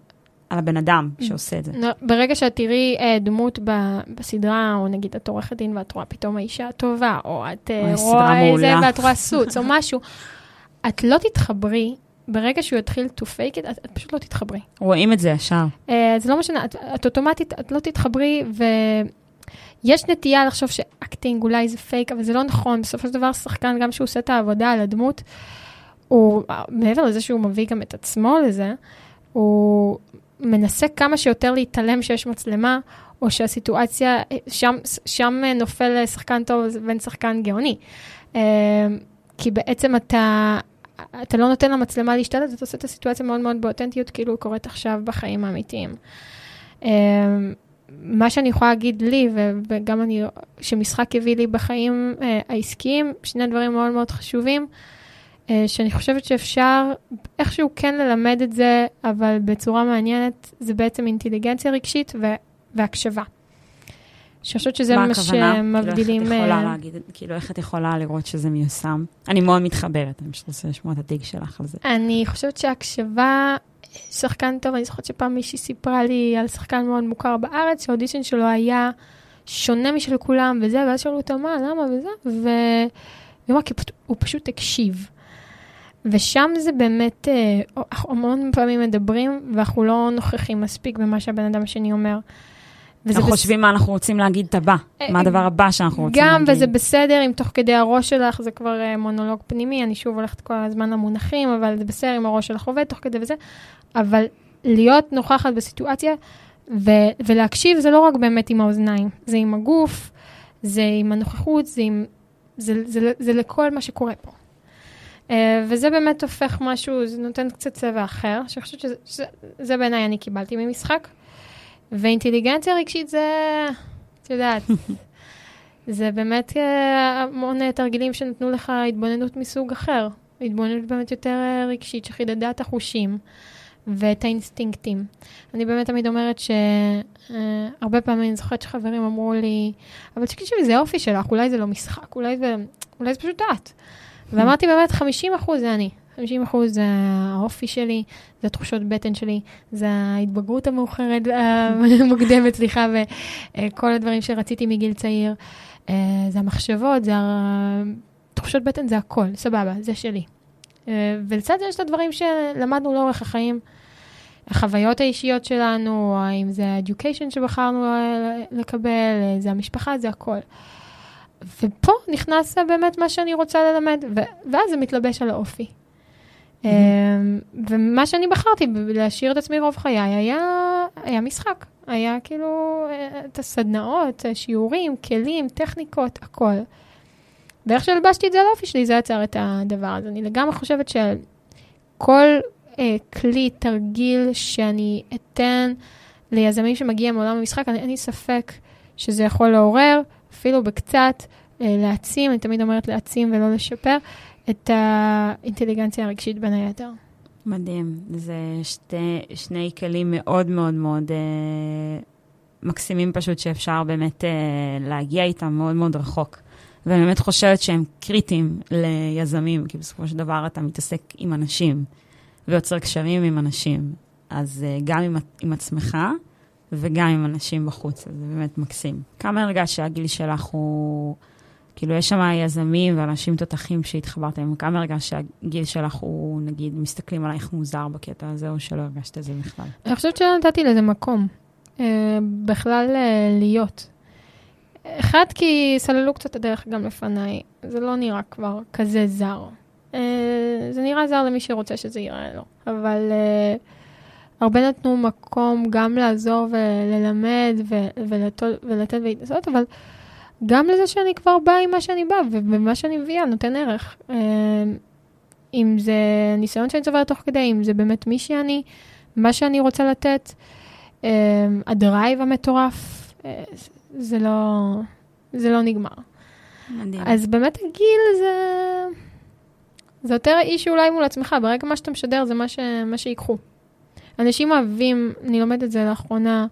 על הבן אדם שעושה את זה. ברגע שאת תראי אה, דמות ב, בסדרה, או נגיד את עורכת דין, ואת רואה פתאום האישה הטובה, או את או רואה איזה, מעולה. ואת רואה סוץ, או משהו, את לא תתחברי ברגע שהוא יתחיל to fake it, את, את פשוט לא תתחברי. רואים את זה ישר. Uh, זה לא משנה, את, את אוטומטית, את לא תתחברי, ויש נטייה לחשוב שאקטינג אולי זה פייק, אבל זה לא נכון. בסופו של דבר, שחקן, גם שהוא עושה את העבודה על הדמות, הוא, מעבר לזה שהוא מביא גם את עצמו לזה, הוא מנסה כמה שיותר להתעלם שיש מצלמה, או שהסיטואציה, שם, שם נופל שחקן טוב בין שחקן גאוני. Uh, כי בעצם אתה... אתה לא נותן למצלמה להשתלט, אתה עושה את הסיטואציה מאוד מאוד באותנטיות, כאילו היא קורית עכשיו בחיים האמיתיים. מה שאני יכולה להגיד לי, וגם אני, שמשחק הביא לי בחיים העסקיים, שני דברים מאוד מאוד חשובים, שאני חושבת שאפשר איכשהו כן ללמד את זה, אבל בצורה מעניינת, זה בעצם אינטליגנציה רגשית והקשבה. שחושבת שזה מה שמבדילים... מה הכוונה? כאילו, איך את יכולה לראות שזה מיושם? אני מאוד מתחברת, אני פשוט רוצה לשמוע את הדיג שלך על זה. אני חושבת שהקשבה, שחקן טוב, אני זוכרת שפעם מישהי סיפרה לי על שחקן מאוד מוכר בארץ, שהאודישן שלו היה שונה משל כולם, וזה, ואז שאלו אותה, מה, למה, וזה, ואומר, כי הוא פשוט הקשיב. ושם זה באמת, המון פעמים מדברים, ואנחנו לא נוכחים מספיק במה שהבן אדם השני אומר. אנחנו חושבים מה אנחנו רוצים להגיד את הבא, מה הדבר הבא שאנחנו רוצים להגיד. גם, וזה בסדר, אם תוך כדי הראש שלך, זה כבר מונולוג פנימי, אני שוב הולכת כל הזמן למונחים, אבל זה בסדר, אם הראש שלך עובד, תוך כדי וזה, אבל להיות נוכחת בסיטואציה, ולהקשיב, זה לא רק באמת עם האוזניים, זה עם הגוף, זה עם הנוכחות, זה לכל מה שקורה פה. וזה באמת הופך משהו, זה נותן קצת צבע אחר, שאני חושבת שזה בעיניי אני קיבלתי ממשחק, ואינטליגנציה רגשית זה, את יודעת, זה באמת המון תרגילים שנתנו לך התבוננות מסוג אחר. התבוננות באמת יותר רגשית, שחידדה את החושים ואת האינסטינקטים. אני באמת תמיד אומרת שהרבה פעמים אני זוכרת שחברים אמרו לי, אבל תקשיבי, זה אופי שלך, אולי זה לא משחק, אולי זה, אולי זה פשוט את. ואמרתי באמת, חמישים אחוז זה אני. חמישים אחוז זה האופי שלי, זה תחושות בטן שלי, זה ההתבגרות המאוחרת, המוקדמת, סליחה, וכל הדברים שרציתי מגיל צעיר, זה המחשבות, זה תחושות בטן, זה הכל, סבבה, זה שלי. ולצד זה יש את הדברים שלמדנו לאורך החיים, החוויות האישיות שלנו, אם זה האדיוקיישן שבחרנו לקבל, זה המשפחה, זה הכל. ופה נכנס באמת מה שאני רוצה ללמד, ואז זה מתלבש על האופי. ומה שאני בחרתי, להשאיר את עצמי רוב חיי, היה משחק. היה כאילו את הסדנאות, שיעורים, כלים, טכניקות, הכל. ואיך שלבשתי את זה לאופי שלי, זה יצר את הדבר הזה. אני לגמרי חושבת שכל כלי, תרגיל שאני אתן ליזמים שמגיעים מעולם המשחק, אין לי ספק שזה יכול לעורר, אפילו בקצת להעצים, אני תמיד אומרת להעצים ולא לשפר, את האינטליגנציה הרגשית בין היתר. מדהים. זה שתי, שני כלים מאוד מאוד מאוד אה, מקסימים פשוט שאפשר באמת אה, להגיע איתם מאוד מאוד רחוק. ואני באמת חושבת שהם קריטיים ליזמים, כי בסופו של דבר אתה מתעסק עם אנשים, ויוצר קשרים עם אנשים. אז אה, גם עם, עם עצמך, וגם עם אנשים בחוץ. זה באמת מקסים. כמה הרגע שהגיל שלך הוא... כאילו, יש שם יזמים ואנשים תותחים שהתחברתם. כמה הרגש שהגיל שלך הוא, נגיד, מסתכלים עלייך מוזר בקטע הזה, או שלא הרגשת את זה בכלל? אני חושבת שנתתי לזה מקום. בכלל להיות. אחד, כי סללו קצת הדרך גם לפניי. זה לא נראה כבר כזה זר. זה נראה זר למי שרוצה שזה יראה לו. אבל הרבה נתנו מקום גם לעזור וללמד ולתת ולהתנסות, אבל... גם לזה שאני כבר באה עם מה שאני באה, ומה שאני מביאה נותן ערך. אם זה ניסיון שאני צברת תוך כדי, אם זה באמת מי שאני, מה שאני רוצה לתת, הדרייב המטורף, זה לא, זה לא נגמר. מדהים. אז באמת הגיל זה, זה יותר איש אולי מול עצמך, ברגע מה שאתה משדר זה מה ש, מה שיקחו. אנשים אוהבים, אני לומדת את זה לאחרונה,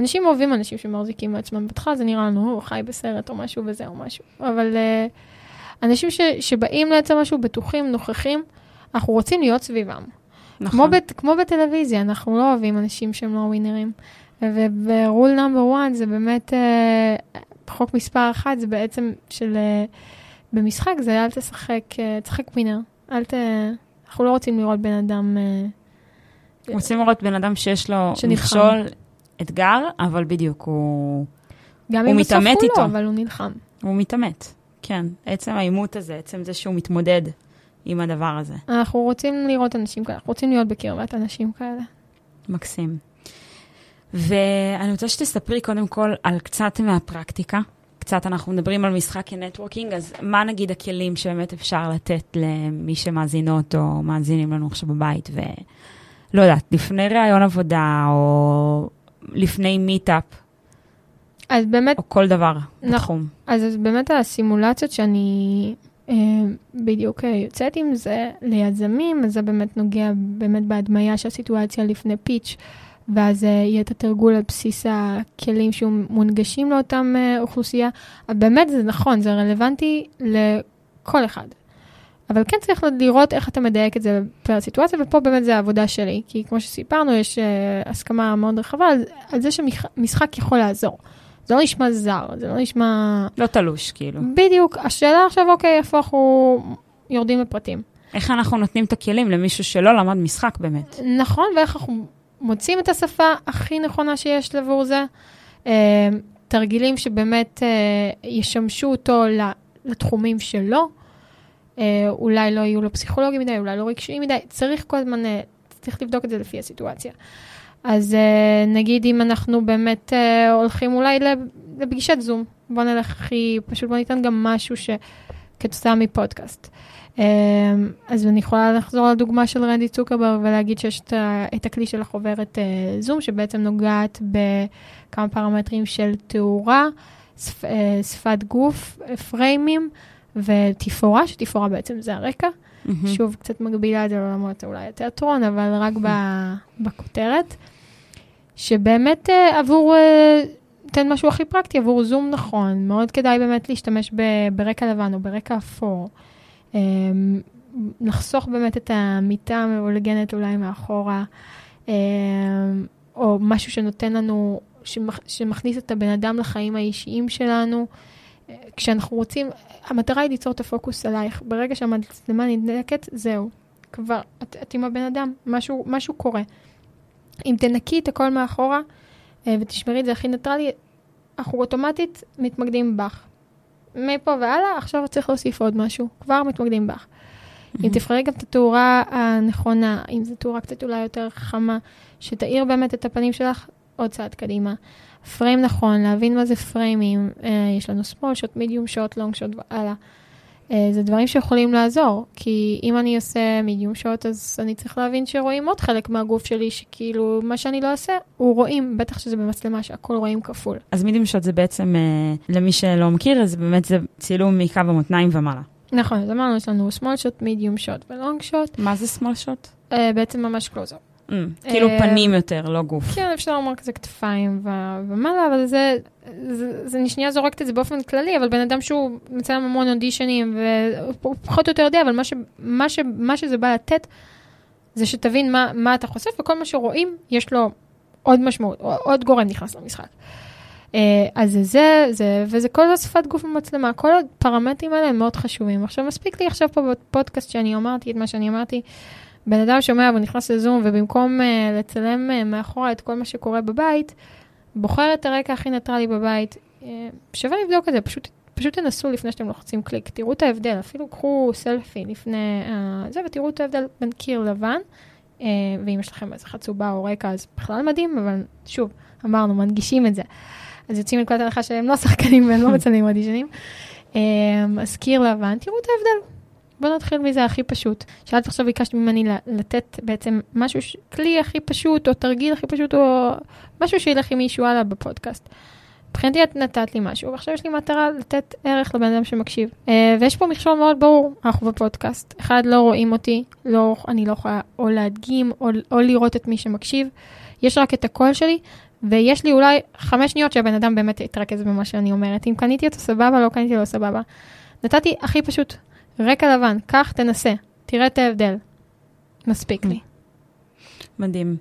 אנשים אוהבים אנשים שמרזיקים מעצמם בתך, זה נראה לנו, הוא חי בסרט או משהו וזה או משהו. אבל uh, אנשים ש, שבאים לעצם משהו בטוחים, נוכחים, אנחנו רוצים להיות סביבם. נכון. כמו, בת, כמו בטלוויזיה, אנחנו לא אוהבים אנשים שהם לא ווינרים. ורול נאמבר אחת זה באמת, uh, חוק מספר אחת זה בעצם של, uh, במשחק זה אל תשחק, uh, תשחק ווינר. אל ת... אנחנו לא רוצים לראות בן אדם... רוצים לראות בן אדם שיש לו מכשול, אתגר, אבל בדיוק הוא מתעמת איתו. גם אם בסוף הוא לא, אבל הוא נלחם. הוא מתעמת, כן. עצם האימות הזה, עצם זה שהוא מתמודד עם הדבר הזה. אנחנו רוצים לראות אנשים כאלה, אנחנו רוצים להיות בקרבת אנשים כאלה. מקסים. ואני רוצה שתספרי קודם כל על קצת מהפרקטיקה. קצת אנחנו מדברים על משחק כנטוורקינג, אז מה נגיד הכלים שבאמת אפשר לתת למי שמאזינות או מאזינים לנו עכשיו בבית, ולא יודעת, לפני ראיון עבודה או לפני מיטאפ, אז באמת, או כל דבר נכ... בתחום. אז, אז באמת הסימולציות שאני אה, בדיוק יוצאת עם זה ליזמים, אז זה באמת נוגע באמת בהדמיה של הסיטואציה לפני פיץ', ואז יהיה את התרגול על בסיס הכלים שמונגשים לאותם אוכלוסייה. באמת זה נכון, זה רלוונטי לכל אחד. אבל כן צריך לראות איך אתה מדייק את זה פר סיטואציה, ופה באמת זה העבודה שלי. כי כמו שסיפרנו, יש הסכמה מאוד רחבה על זה שמשחק יכול לעזור. זה לא נשמע זר, זה לא נשמע... לא תלוש, כאילו. בדיוק. השאלה עכשיו, אוקיי, איפה אנחנו יורדים לפרטים? איך אנחנו נותנים את הכלים למישהו שלא למד משחק באמת? נכון, ואיך אנחנו... מוצאים את השפה הכי נכונה שיש עבור זה, תרגילים שבאמת ישמשו אותו לתחומים שלו, אולי לא יהיו לו פסיכולוגים מדי, אולי לא רגשיים מדי, צריך כל הזמן, צריך לבדוק את זה לפי הסיטואציה. אז נגיד אם אנחנו באמת הולכים אולי לפגישת זום, בוא נלך הכי, פשוט בוא ניתן גם משהו שכתוצאה מפודקאסט. אז אני יכולה לחזור על הדוגמה של רנדי צוקרברג ולהגיד שיש את הכלי של החוברת זום, שבעצם נוגעת בכמה פרמטרים של תאורה, שפת גוף, פריימים ותפאורה, שתפאורה בעצם זה הרקע. שוב, קצת מגבילה את זה לעולמות אולי התיאטרון, אבל רק בכותרת, שבאמת עבור... תן משהו הכי פרקטי, עבור זום נכון. מאוד כדאי באמת להשתמש ברקע לבן או ברקע אפור. לחסוך באמת את המיטה המאולגנת אולי מאחורה, או משהו שנותן לנו, שמכניס את הבן אדם לחיים האישיים שלנו. כשאנחנו רוצים, המטרה היא ליצור את הפוקוס עלייך. ברגע שהמצלמה נדלקת, זהו. כבר, את, את עם הבן אדם, משהו, משהו קורה. אם תנקי את הכל מאחורה, ותשמרי את זה הכי ניטרלי, אנחנו אוטומטית מתמקדים בך. מפה והלאה, עכשיו צריך להוסיף עוד משהו. כבר מתמקדים בך. Mm-hmm. אם תבחרי גם את התאורה הנכונה, אם זו תאורה קצת אולי יותר חמה, שתאיר באמת את הפנים שלך, עוד צעד קדימה. פריים נכון, להבין מה זה פריימים. אה, יש לנו small shot, medium shot, long shot, הלאה. אה, זה דברים שיכולים לעזור, כי אם אני עושה medium shot, אז אני צריך להבין שרואים עוד חלק מהגוף שלי, שכאילו מה שאני לא עושה, הוא רואים, בטח שזה במצלמה שהכל רואים כפול. אז medium shot זה בעצם, אה, למי שלא מכיר, אז באמת זה צילום מקו המותניים ומעלה. נכון, אז אמרנו, יש לנו small shot, medium shot ו-long shot. מה זה small shot? אה, בעצם ממש close-up. כאילו פנים יותר, לא גוף. כן, אפשר לומר כזה כתפיים ומעלה, אבל זה, זה נשנייה זורקת את זה באופן כללי, אבל בן אדם שהוא מצלם המון אודישנים, והוא פחות או יותר יודע, אבל מה שזה בא לתת, זה שתבין מה אתה חושף, וכל מה שרואים, יש לו עוד משמעות, עוד גורם נכנס למשחק. אז זה, זה, וזה כל השפת גוף במצלמה, כל הפרמטרים האלה הם מאוד חשובים. עכשיו, מספיק לי עכשיו פה בפודקאסט שאני אמרתי, את מה שאני אמרתי, בן אדם שומע ונכנס לזום, ובמקום uh, לצלם uh, מאחורה את כל מה שקורה בבית, בוחר את הרקע הכי ניטרלי בבית. Uh, שווה לבדוק את זה, פשוט, פשוט תנסו לפני שאתם לוחצים קליק. תראו את ההבדל, אפילו קחו סלפי לפני uh, זה, ותראו את ההבדל בין קיר לבן, uh, ואם יש לכם איזה חצובה או רקע, אז בכלל מדהים, אבל שוב, אמרנו, מנגישים את זה. אז יוצאים מנקודת ההלכה שהם לא שחקנים, והם לא מצלמים אודישנים. Uh, אז קיר לבן, תראו את ההבדל. בוא נתחיל מזה הכי פשוט. שאלת עכשיו ביקשת ממני לתת בעצם משהו, כלי הכי פשוט, או תרגיל הכי פשוט, או משהו שילך עם מישהו הלאה בפודקאסט. מבחינתי את נתת לי משהו, ועכשיו יש לי מטרה לתת ערך לבן אדם שמקשיב. ויש פה מכשול מאוד ברור, אנחנו בפודקאסט. אחד, לא רואים אותי, לא, אני לא יכולה או להדגים, או, או לראות את מי שמקשיב. יש רק את הקול שלי, ויש לי אולי חמש שניות שהבן אדם באמת יתרכז במה שאני אומרת. אם קניתי אותו סבבה, לא קניתי לו סבבה. נתתי הכי פשוט. רקע לבן, כך תנסה, תראה את ההבדל. מספיק לי. מדהים.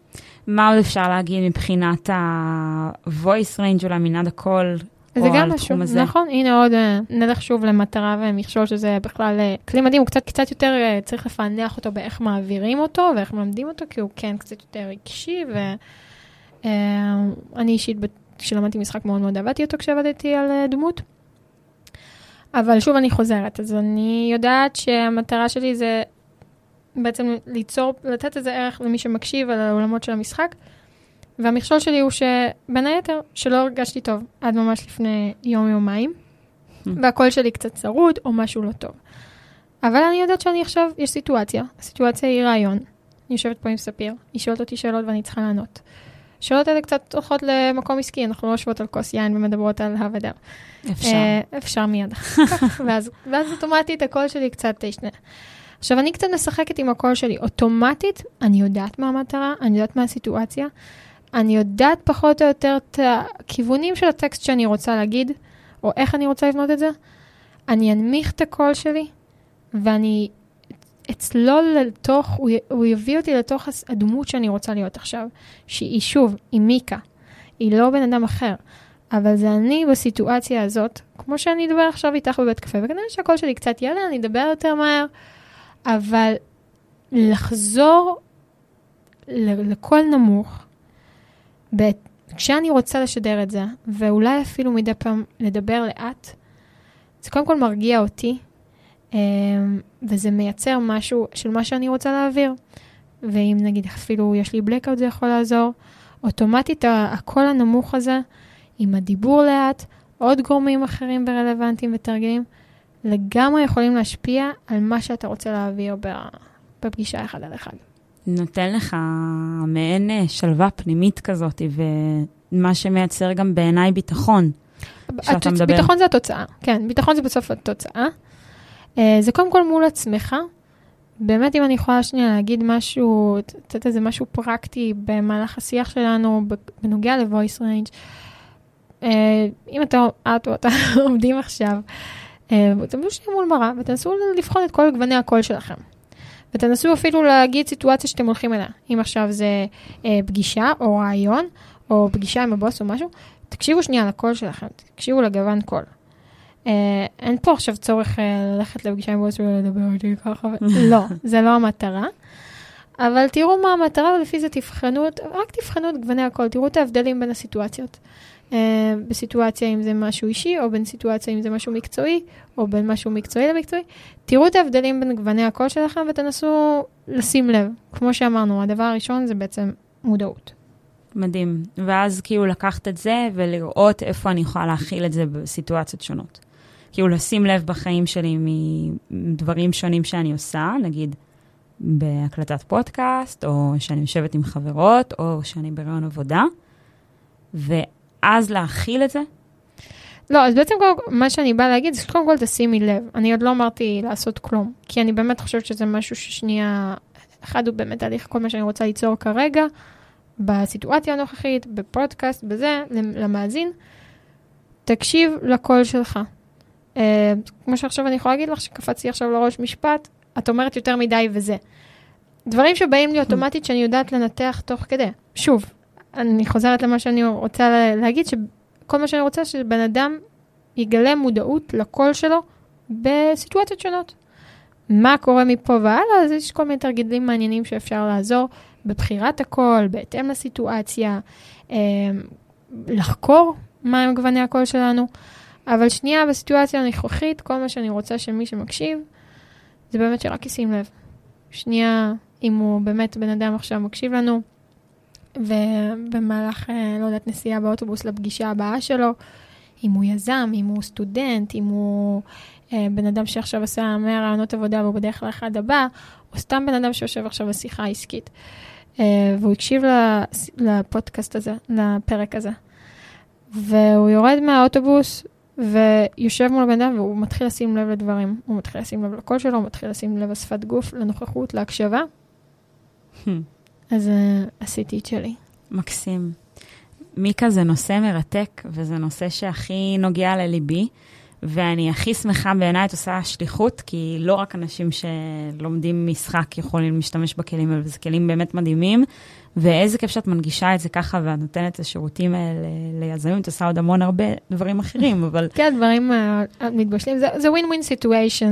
מה עוד אפשר להגיד מבחינת ה-voice range, אולי מנעד הקול? זה גם משהו, נכון, הנה עוד נלך שוב למטרה ומכשול, שזה בכלל כלי מדהים, הוא קצת, קצת יותר צריך לפענח אותו באיך מעבירים אותו, ואיך מלמדים אותו, כי הוא כן קצת יותר רגשי, ואני אישית, כשלמדתי משחק מאוד מאוד עבדתי אותו, כשעבדתי על דמות, אבל שוב אני חוזרת, אז אני יודעת שהמטרה שלי זה בעצם ליצור, לתת איזה ערך למי שמקשיב על העולמות של המשחק, והמכשול שלי הוא שבין היתר, שלא הרגשתי טוב עד ממש לפני יום-יומיים, והקול שלי קצת צרוד או משהו לא טוב. אבל אני יודעת שאני עכשיו, יש סיטואציה, הסיטואציה היא רעיון. אני יושבת פה עם ספיר, היא שואלת אותי שאלות ואני צריכה לענות. שאלות האלה קצת הולכות למקום עסקי, אנחנו לא יושבות על כוס יין ומדברות על הוודר. אפשר. אפשר מיד. ואז, ואז אוטומטית הקול שלי קצת תשנה. עכשיו, אני קצת משחקת עם הקול שלי. אוטומטית, אני יודעת מה המטרה, אני יודעת מה הסיטואציה, אני יודעת פחות או יותר את הכיוונים של הטקסט שאני רוצה להגיד, או איך אני רוצה לבנות את זה. אני אנמיך את הקול שלי, ואני אצלול לתוך, הוא, הוא יביא אותי לתוך הדמות שאני רוצה להיות עכשיו, שהיא שוב, היא מיקה. היא לא בן אדם אחר. אבל זה אני בסיטואציה הזאת, כמו שאני אדבר עכשיו איתך בבית קפה, וכנראה שהקול שלי קצת יעלה, אני אדבר יותר מהר, אבל לחזור לקול נמוך, כשאני רוצה לשדר את זה, ואולי אפילו מדי פעם לדבר לאט, זה קודם כל מרגיע אותי, וזה מייצר משהו של מה שאני רוצה להעביר. ואם נגיד אפילו יש לי בלקאוט, זה יכול לעזור. אוטומטית הקול הנמוך הזה, עם הדיבור לאט, עוד גורמים אחרים ברלוונטיים ותרגלים, לגמרי יכולים להשפיע על מה שאתה רוצה להעביר בפגישה אחד על אחד. נותן לך מעין שלווה פנימית כזאת, ומה שמייצר גם בעיניי ביטחון. ביטחון זה התוצאה. כן, ביטחון זה בסוף התוצאה. זה קודם כל מול עצמך. באמת, אם אני יכולה שנייה להגיד משהו, תצאת איזה משהו פרקטי במהלך השיח שלנו, בנוגע ל-voice range. אם אתה, את או אתה עומדים עכשיו, תעמדו שנייה מול מראה, ותנסו לבחון את כל גווני הקול שלכם. ותנסו אפילו להגיד סיטואציה שאתם הולכים אליה. אם עכשיו זה אה, פגישה או רעיון, או פגישה עם הבוס או משהו, תקשיבו שנייה לקול שלכם, תקשיבו לגוון קול. אה, אין פה עכשיו צורך אה, ללכת לפגישה עם בוס ולדבר איתי ככה. לא, זה לא המטרה. אבל תראו מה המטרה, ולפי זה תבחנו, רק תבחנו את גווני הקול, תראו את ההבדלים בין הסיטואציות. אה, בסיטואציה אם זה משהו אישי, או בין סיטואציה אם זה משהו מקצועי, או בין משהו מקצועי למקצועי, תראו את ההבדלים בין גווני הקול שלכם, ותנסו לשים לב. כמו שאמרנו, הדבר הראשון זה בעצם מודעות. מדהים. ואז כאילו לקחת את זה, ולראות איפה אני יכולה להכיל את זה בסיטואציות שונות. כאילו לשים לב בחיים שלי מדברים שונים שאני עושה, נגיד בהקלטת פודקאסט, או שאני יושבת עם חברות, או שאני ברעיון עבודה, ואז להכיל את זה. לא, אז בעצם מה שאני באה להגיד, זה קודם כל תשימי לב. אני עוד לא אמרתי לעשות כלום, כי אני באמת חושבת שזה משהו ששנייה, אחד הוא באמת הליך כל מה שאני רוצה ליצור כרגע, בסיטואציה הנוכחית, בפודקאסט, בזה, למאזין. תקשיב לקול שלך. אה, כמו שעכשיו אני יכולה להגיד לך, שקפצתי עכשיו לראש משפט, את אומרת יותר מדי וזה. דברים שבאים לי אוטומטית שאני יודעת לנתח תוך כדי. שוב, אני חוזרת למה שאני רוצה להגיד, שכל מה שאני רוצה שבן אדם יגלה מודעות לקול שלו בסיטואציות שונות. מה קורה מפה והלאה? אז יש כל מיני תרגילים מעניינים שאפשר לעזור בבחירת הקול, בהתאם לסיטואציה, לחקור מה הם גווני הקול שלנו. אבל שנייה, בסיטואציה הנוכחית, כל מה שאני רוצה שמי שמקשיב, זה באמת שרק ישים לב. שנייה, אם הוא באמת בן אדם עכשיו מקשיב לנו, ובמהלך, לא יודעת, נסיעה באוטובוס לפגישה הבאה שלו, אם הוא יזם, אם הוא סטודנט, אם הוא אה, בן אדם שעכשיו עשה מאה רעיונות עבודה, והוא בדרך כלל אחד הבא, או סתם בן אדם שיושב עכשיו בשיחה העסקית, אה, והוא הקשיב לפודקאסט הזה, לפרק הזה, והוא יורד מהאוטובוס, ויושב מול הבן אדם, והוא מתחיל לשים לב לדברים, הוא מתחיל לשים לב לקול שלו, הוא מתחיל לשים לב לשפת גוף, לנוכחות, להקשבה. אז עשיתי את שלי. מקסים. מיקה, זה נושא מרתק, וזה נושא שהכי נוגע לליבי, ואני הכי שמחה בעיניי את עושה שליחות, כי לא רק אנשים שלומדים משחק יכולים להשתמש בכלים, אבל זה כלים באמת מדהימים, ואיזה כיף שאת מנגישה את זה ככה, ואת נותנת את השירותים האלה ליזמים, את עושה עוד המון הרבה דברים אחרים, אבל... כן, דברים מתבשלים, זה win-win situation,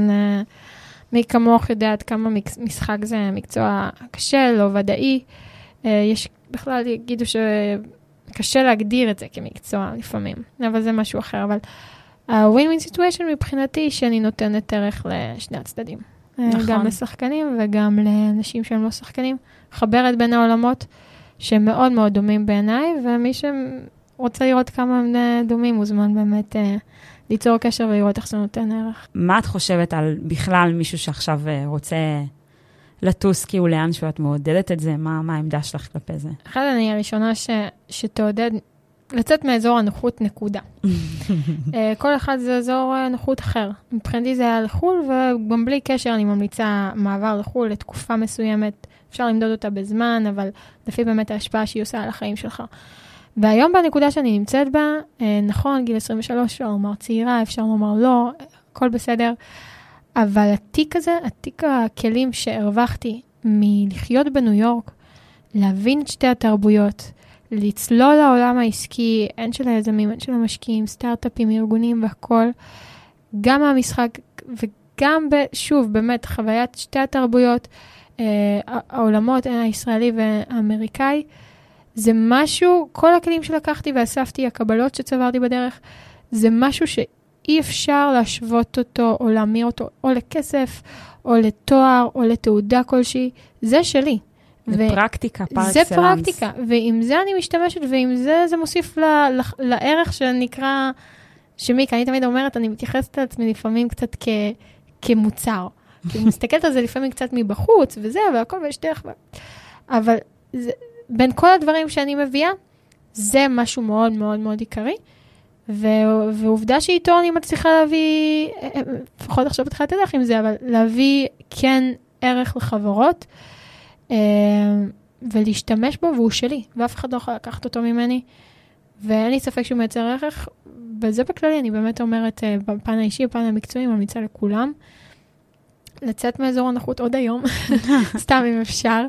מי כמוך יודעת כמה משחק זה מקצוע קשה, לא ודאי, יש בכלל, יגידו שקשה להגדיר את זה כמקצוע לפעמים, אבל זה משהו אחר, אבל... ה-win-win situation מבחינתי שאני נותנת ערך לשני הצדדים. נכון. גם לשחקנים וגם לאנשים שהם לא שחקנים. חברת בין העולמות שמאוד מאוד דומים בעיניי, ומי שרוצה לראות כמה הם דומים מוזמן באמת אה, ליצור קשר ולראות איך זה נותן ערך. מה את חושבת על בכלל מישהו שעכשיו רוצה לטוס כי הוא לאן שאת מעודדת את זה? מה, מה העמדה שלך כלפי זה? אחד אני הראשונה ש, שתעודד לצאת מאזור הנוחות נקודה. כל אחד זה אזור נוחות אחר. מבחינתי זה היה לחול, וגם בלי קשר אני ממליצה מעבר לחול לתקופה מסוימת. אפשר למדוד אותה בזמן, אבל לפי באמת ההשפעה שהיא עושה על החיים שלך. והיום בנקודה שאני נמצאת בה, נכון, גיל עשרים ושלוש, אפשר לומר צעירה, אפשר לומר לא, הכל בסדר. אבל התיק הזה, התיק הכלים שהרווחתי מלחיות בניו יורק, להבין את שתי התרבויות, לצלול לעולם העסקי, הן של היזמים, הן של המשקיעים, סטארט-אפים, ארגונים והכל, גם המשחק וגם, שוב, באמת, חוויית שתי התרבויות, העולמות, הישראלי והאמריקאי, זה משהו, כל הכלים שלקחתי ואספתי, הקבלות שצברתי בדרך, זה משהו שאי אפשר להשוות אותו או להמיר אותו, או לכסף, או לתואר, או לתעודה כלשהי, זה שלי. זה פרקטיקה, פר אקסלנס. זה פרקטיקה, ועם זה אני משתמשת, ועם זה זה מוסיף לערך שנקרא, שמיקה, אני תמיד אומרת, אני מתייחסת לעצמי לפעמים קצת כמוצר. כי מסתכלת על זה לפעמים קצת מבחוץ, וזה, והכל, ויש דרך. אבל בין כל הדברים שאני מביאה, זה משהו מאוד מאוד מאוד עיקרי, ועובדה שאיתו אני מצליחה להביא, לפחות עכשיו בתחילת הדרך עם זה, אבל להביא כן ערך לחברות, ולהשתמש בו, והוא שלי, ואף אחד לא יכול לקחת אותו ממני, ואין לי ספק שהוא מייצר ערך, וזה בכללי, אני באמת אומרת, בפן האישי, בפן המקצועי, ממליצה לכולם, לצאת מאזור הנוחות עוד היום, סתם אם אפשר,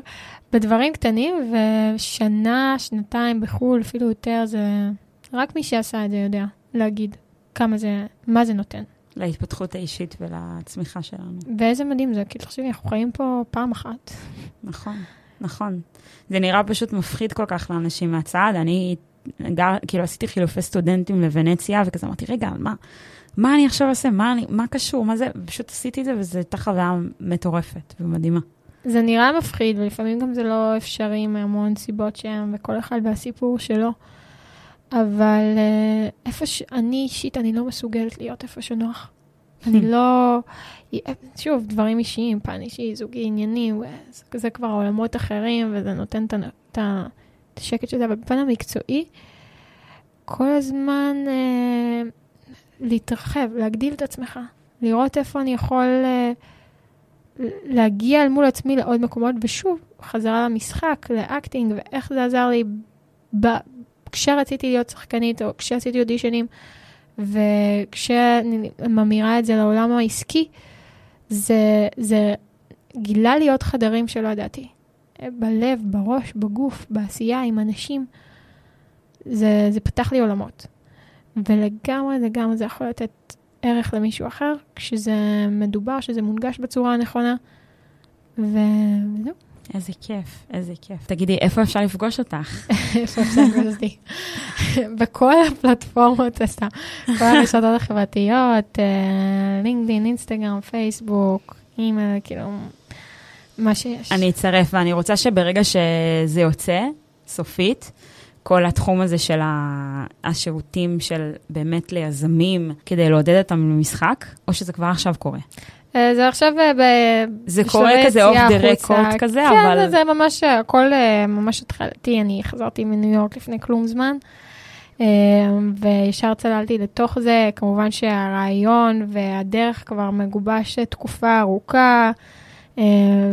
בדברים קטנים, ושנה, שנתיים, בחול, אפילו יותר, זה רק מי שעשה את זה יודע, להגיד כמה זה, מה זה נותן. להתפתחות האישית ולצמיחה שלנו. ואיזה מדהים זה, כי תחשבי, אנחנו חיים פה פעם אחת. נכון, נכון. זה נראה פשוט מפחיד כל כך לאנשים מהצד. אני כאילו עשיתי חילופי סטודנטים לוונציה, וכזה אמרתי, רגע, מה? מה אני עכשיו עושה? מה אני, מה קשור? מה זה? פשוט עשיתי את זה, וזו הייתה חוויה מטורפת ומדהימה. זה נראה מפחיד, ולפעמים גם זה לא אפשרי מהמון סיבות שהם, וכל אחד והסיפור שלו. אבל איפה שאני אישית, אני לא מסוגלת להיות איפה שנוח. אני לא... שוב, דברים אישיים, פן אישי, זוגי, עניינים, זה כבר עולמות אחרים, וזה נותן את השקט של זה. אבל בפן המקצועי, כל הזמן להתרחב, להגדיל את עצמך, לראות איפה אני יכול להגיע אל מול עצמי לעוד מקומות, ושוב, חזרה למשחק, לאקטינג, ואיך זה עזר לי ב... כשרציתי להיות שחקנית, או כשעשיתי אודישנים, וכשאני ממירה את זה לעולם העסקי, זה, זה גילה להיות חדרים שלא ידעתי. בלב, בראש, בגוף, בעשייה, עם אנשים. זה, זה פתח לי עולמות. ולגמרי, לגמרי, זה יכול לתת ערך למישהו אחר, כשזה מדובר, שזה מונגש בצורה הנכונה. וזהו. איזה כיף, איזה כיף. תגידי, איפה אפשר לפגוש אותך? איפה אפשר לפגוש אותי? בכל הפלטפורמות, כל הרשתות החברתיות, לינקדין, אינסטגרם, פייסבוק, אימייל, כאילו, מה שיש. אני אצרף, ואני רוצה שברגע שזה יוצא, סופית, כל התחום הזה של השירותים של באמת ליזמים, כדי לעודד אותם למשחק, או שזה כבר עכשיו קורה? זה עכשיו זה קורה כזה אוף דה רקורד כזה, אבל... זה ממש, הכל ממש התחלתי, אני חזרתי מניו יורק לפני כלום זמן, וישר צללתי לתוך זה, כמובן שהרעיון והדרך כבר מגובש תקופה ארוכה,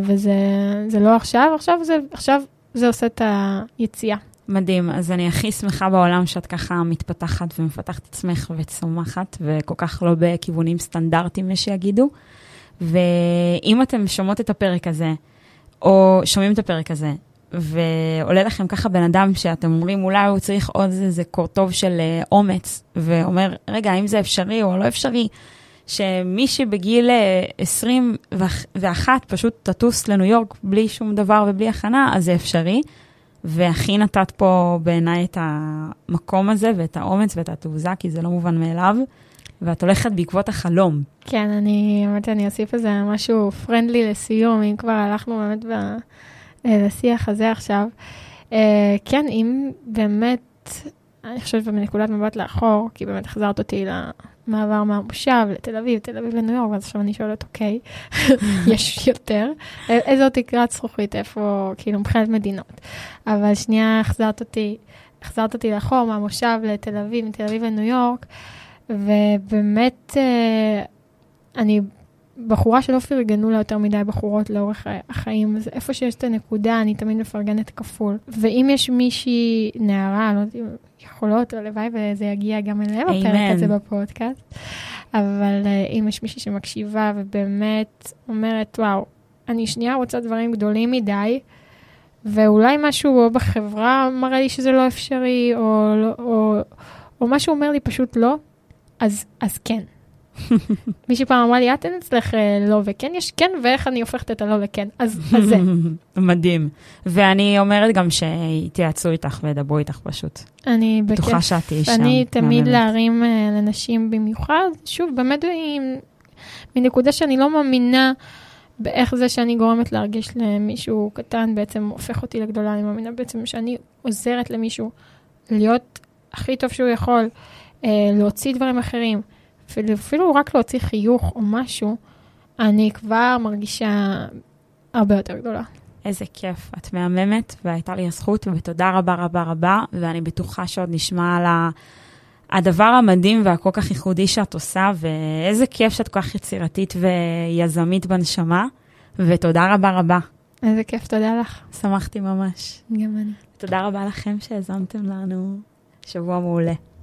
וזה לא עכשיו, עכשיו זה עושה את היציאה מדהים, אז אני הכי שמחה בעולם שאת ככה מתפתחת ומפתחת עצמך וצומחת, וכל כך לא בכיוונים סטנדרטיים יש שיגידו. ואם אתם שומעות את הפרק הזה, או שומעים את הפרק הזה, ועולה לכם ככה בן אדם שאתם אומרים, אולי הוא צריך עוד איזה קורטוב של אומץ, ואומר, רגע, האם זה אפשרי או לא אפשרי, שמישהי בגיל עשרים ואחת פשוט תטוס לניו יורק בלי שום דבר ובלי הכנה, אז זה אפשרי. והכי נתת פה בעיניי את המקום הזה, ואת האומץ ואת התעוזה, כי זה לא מובן מאליו, ואת הולכת בעקבות החלום. כן, אני, באמת אני אוסיף איזה משהו פרנדלי לסיום, אם כבר הלכנו באמת לשיח הזה עכשיו. כן, אם באמת, אני חושבת בנקודת מבט לאחור, כי באמת החזרת אותי למעבר מהמושב, לתל אביב, תל אביב לניו יורק, ואז עכשיו אני שואלת, אוקיי, יש יותר, איזו תקרת זכוכית, איפה, כאילו, מבחינת מדינות. אבל שנייה, החזרת אותי, החזרת אותי לאחור, מהמושב לתל אביב, מתל אביב לניו יורק, ובאמת, אני בחורה שלא פרגנו לה יותר מדי בחורות לאורך החיים, אז איפה שיש את הנקודה, אני תמיד מפרגנת כפול. ואם יש מישהי נערה, לא יודעת אם יכולות, או לוואי, וזה יגיע גם אליהם הפרק הזה בפודקאסט, אבל אם יש מישהי שמקשיבה ובאמת אומרת, וואו, אני שנייה רוצה דברים גדולים מדי, ואולי משהו בחברה מראה לי שזה לא אפשרי, או, או, או משהו אומר לי פשוט לא, אז, אז כן. מישהי פעם אמרה לי, את אין אצלך לא וכן, יש כן, ואיך אני הופכת את הלא וכן, אז זה. מדהים. ואני אומרת גם שהתייעצו איתך ודברו איתך פשוט. אני בכיף. בטוחה שאתי שם. אני תמיד להרים לנשים במיוחד, שוב, באמת מנקודה שאני לא מאמינה באיך זה שאני גורמת להרגיש למישהו קטן, בעצם הופך אותי לגדולה, אני מאמינה בעצם שאני עוזרת למישהו להיות הכי טוב שהוא יכול, להוציא דברים אחרים, אפילו רק להוציא חיוך או משהו, אני כבר מרגישה הרבה יותר גדולה. איזה כיף, את מהממת, והייתה לי הזכות, ותודה רבה רבה רבה, ואני בטוחה שעוד נשמע על הדבר המדהים והכל כך ייחודי שאת עושה, ואיזה כיף שאת כל כך יצירתית ויזמית בנשמה, ותודה רבה רבה. איזה כיף, תודה לך. שמחתי ממש. גם אני. תודה רבה לכם שהזמתם לנו, שבוע מעולה.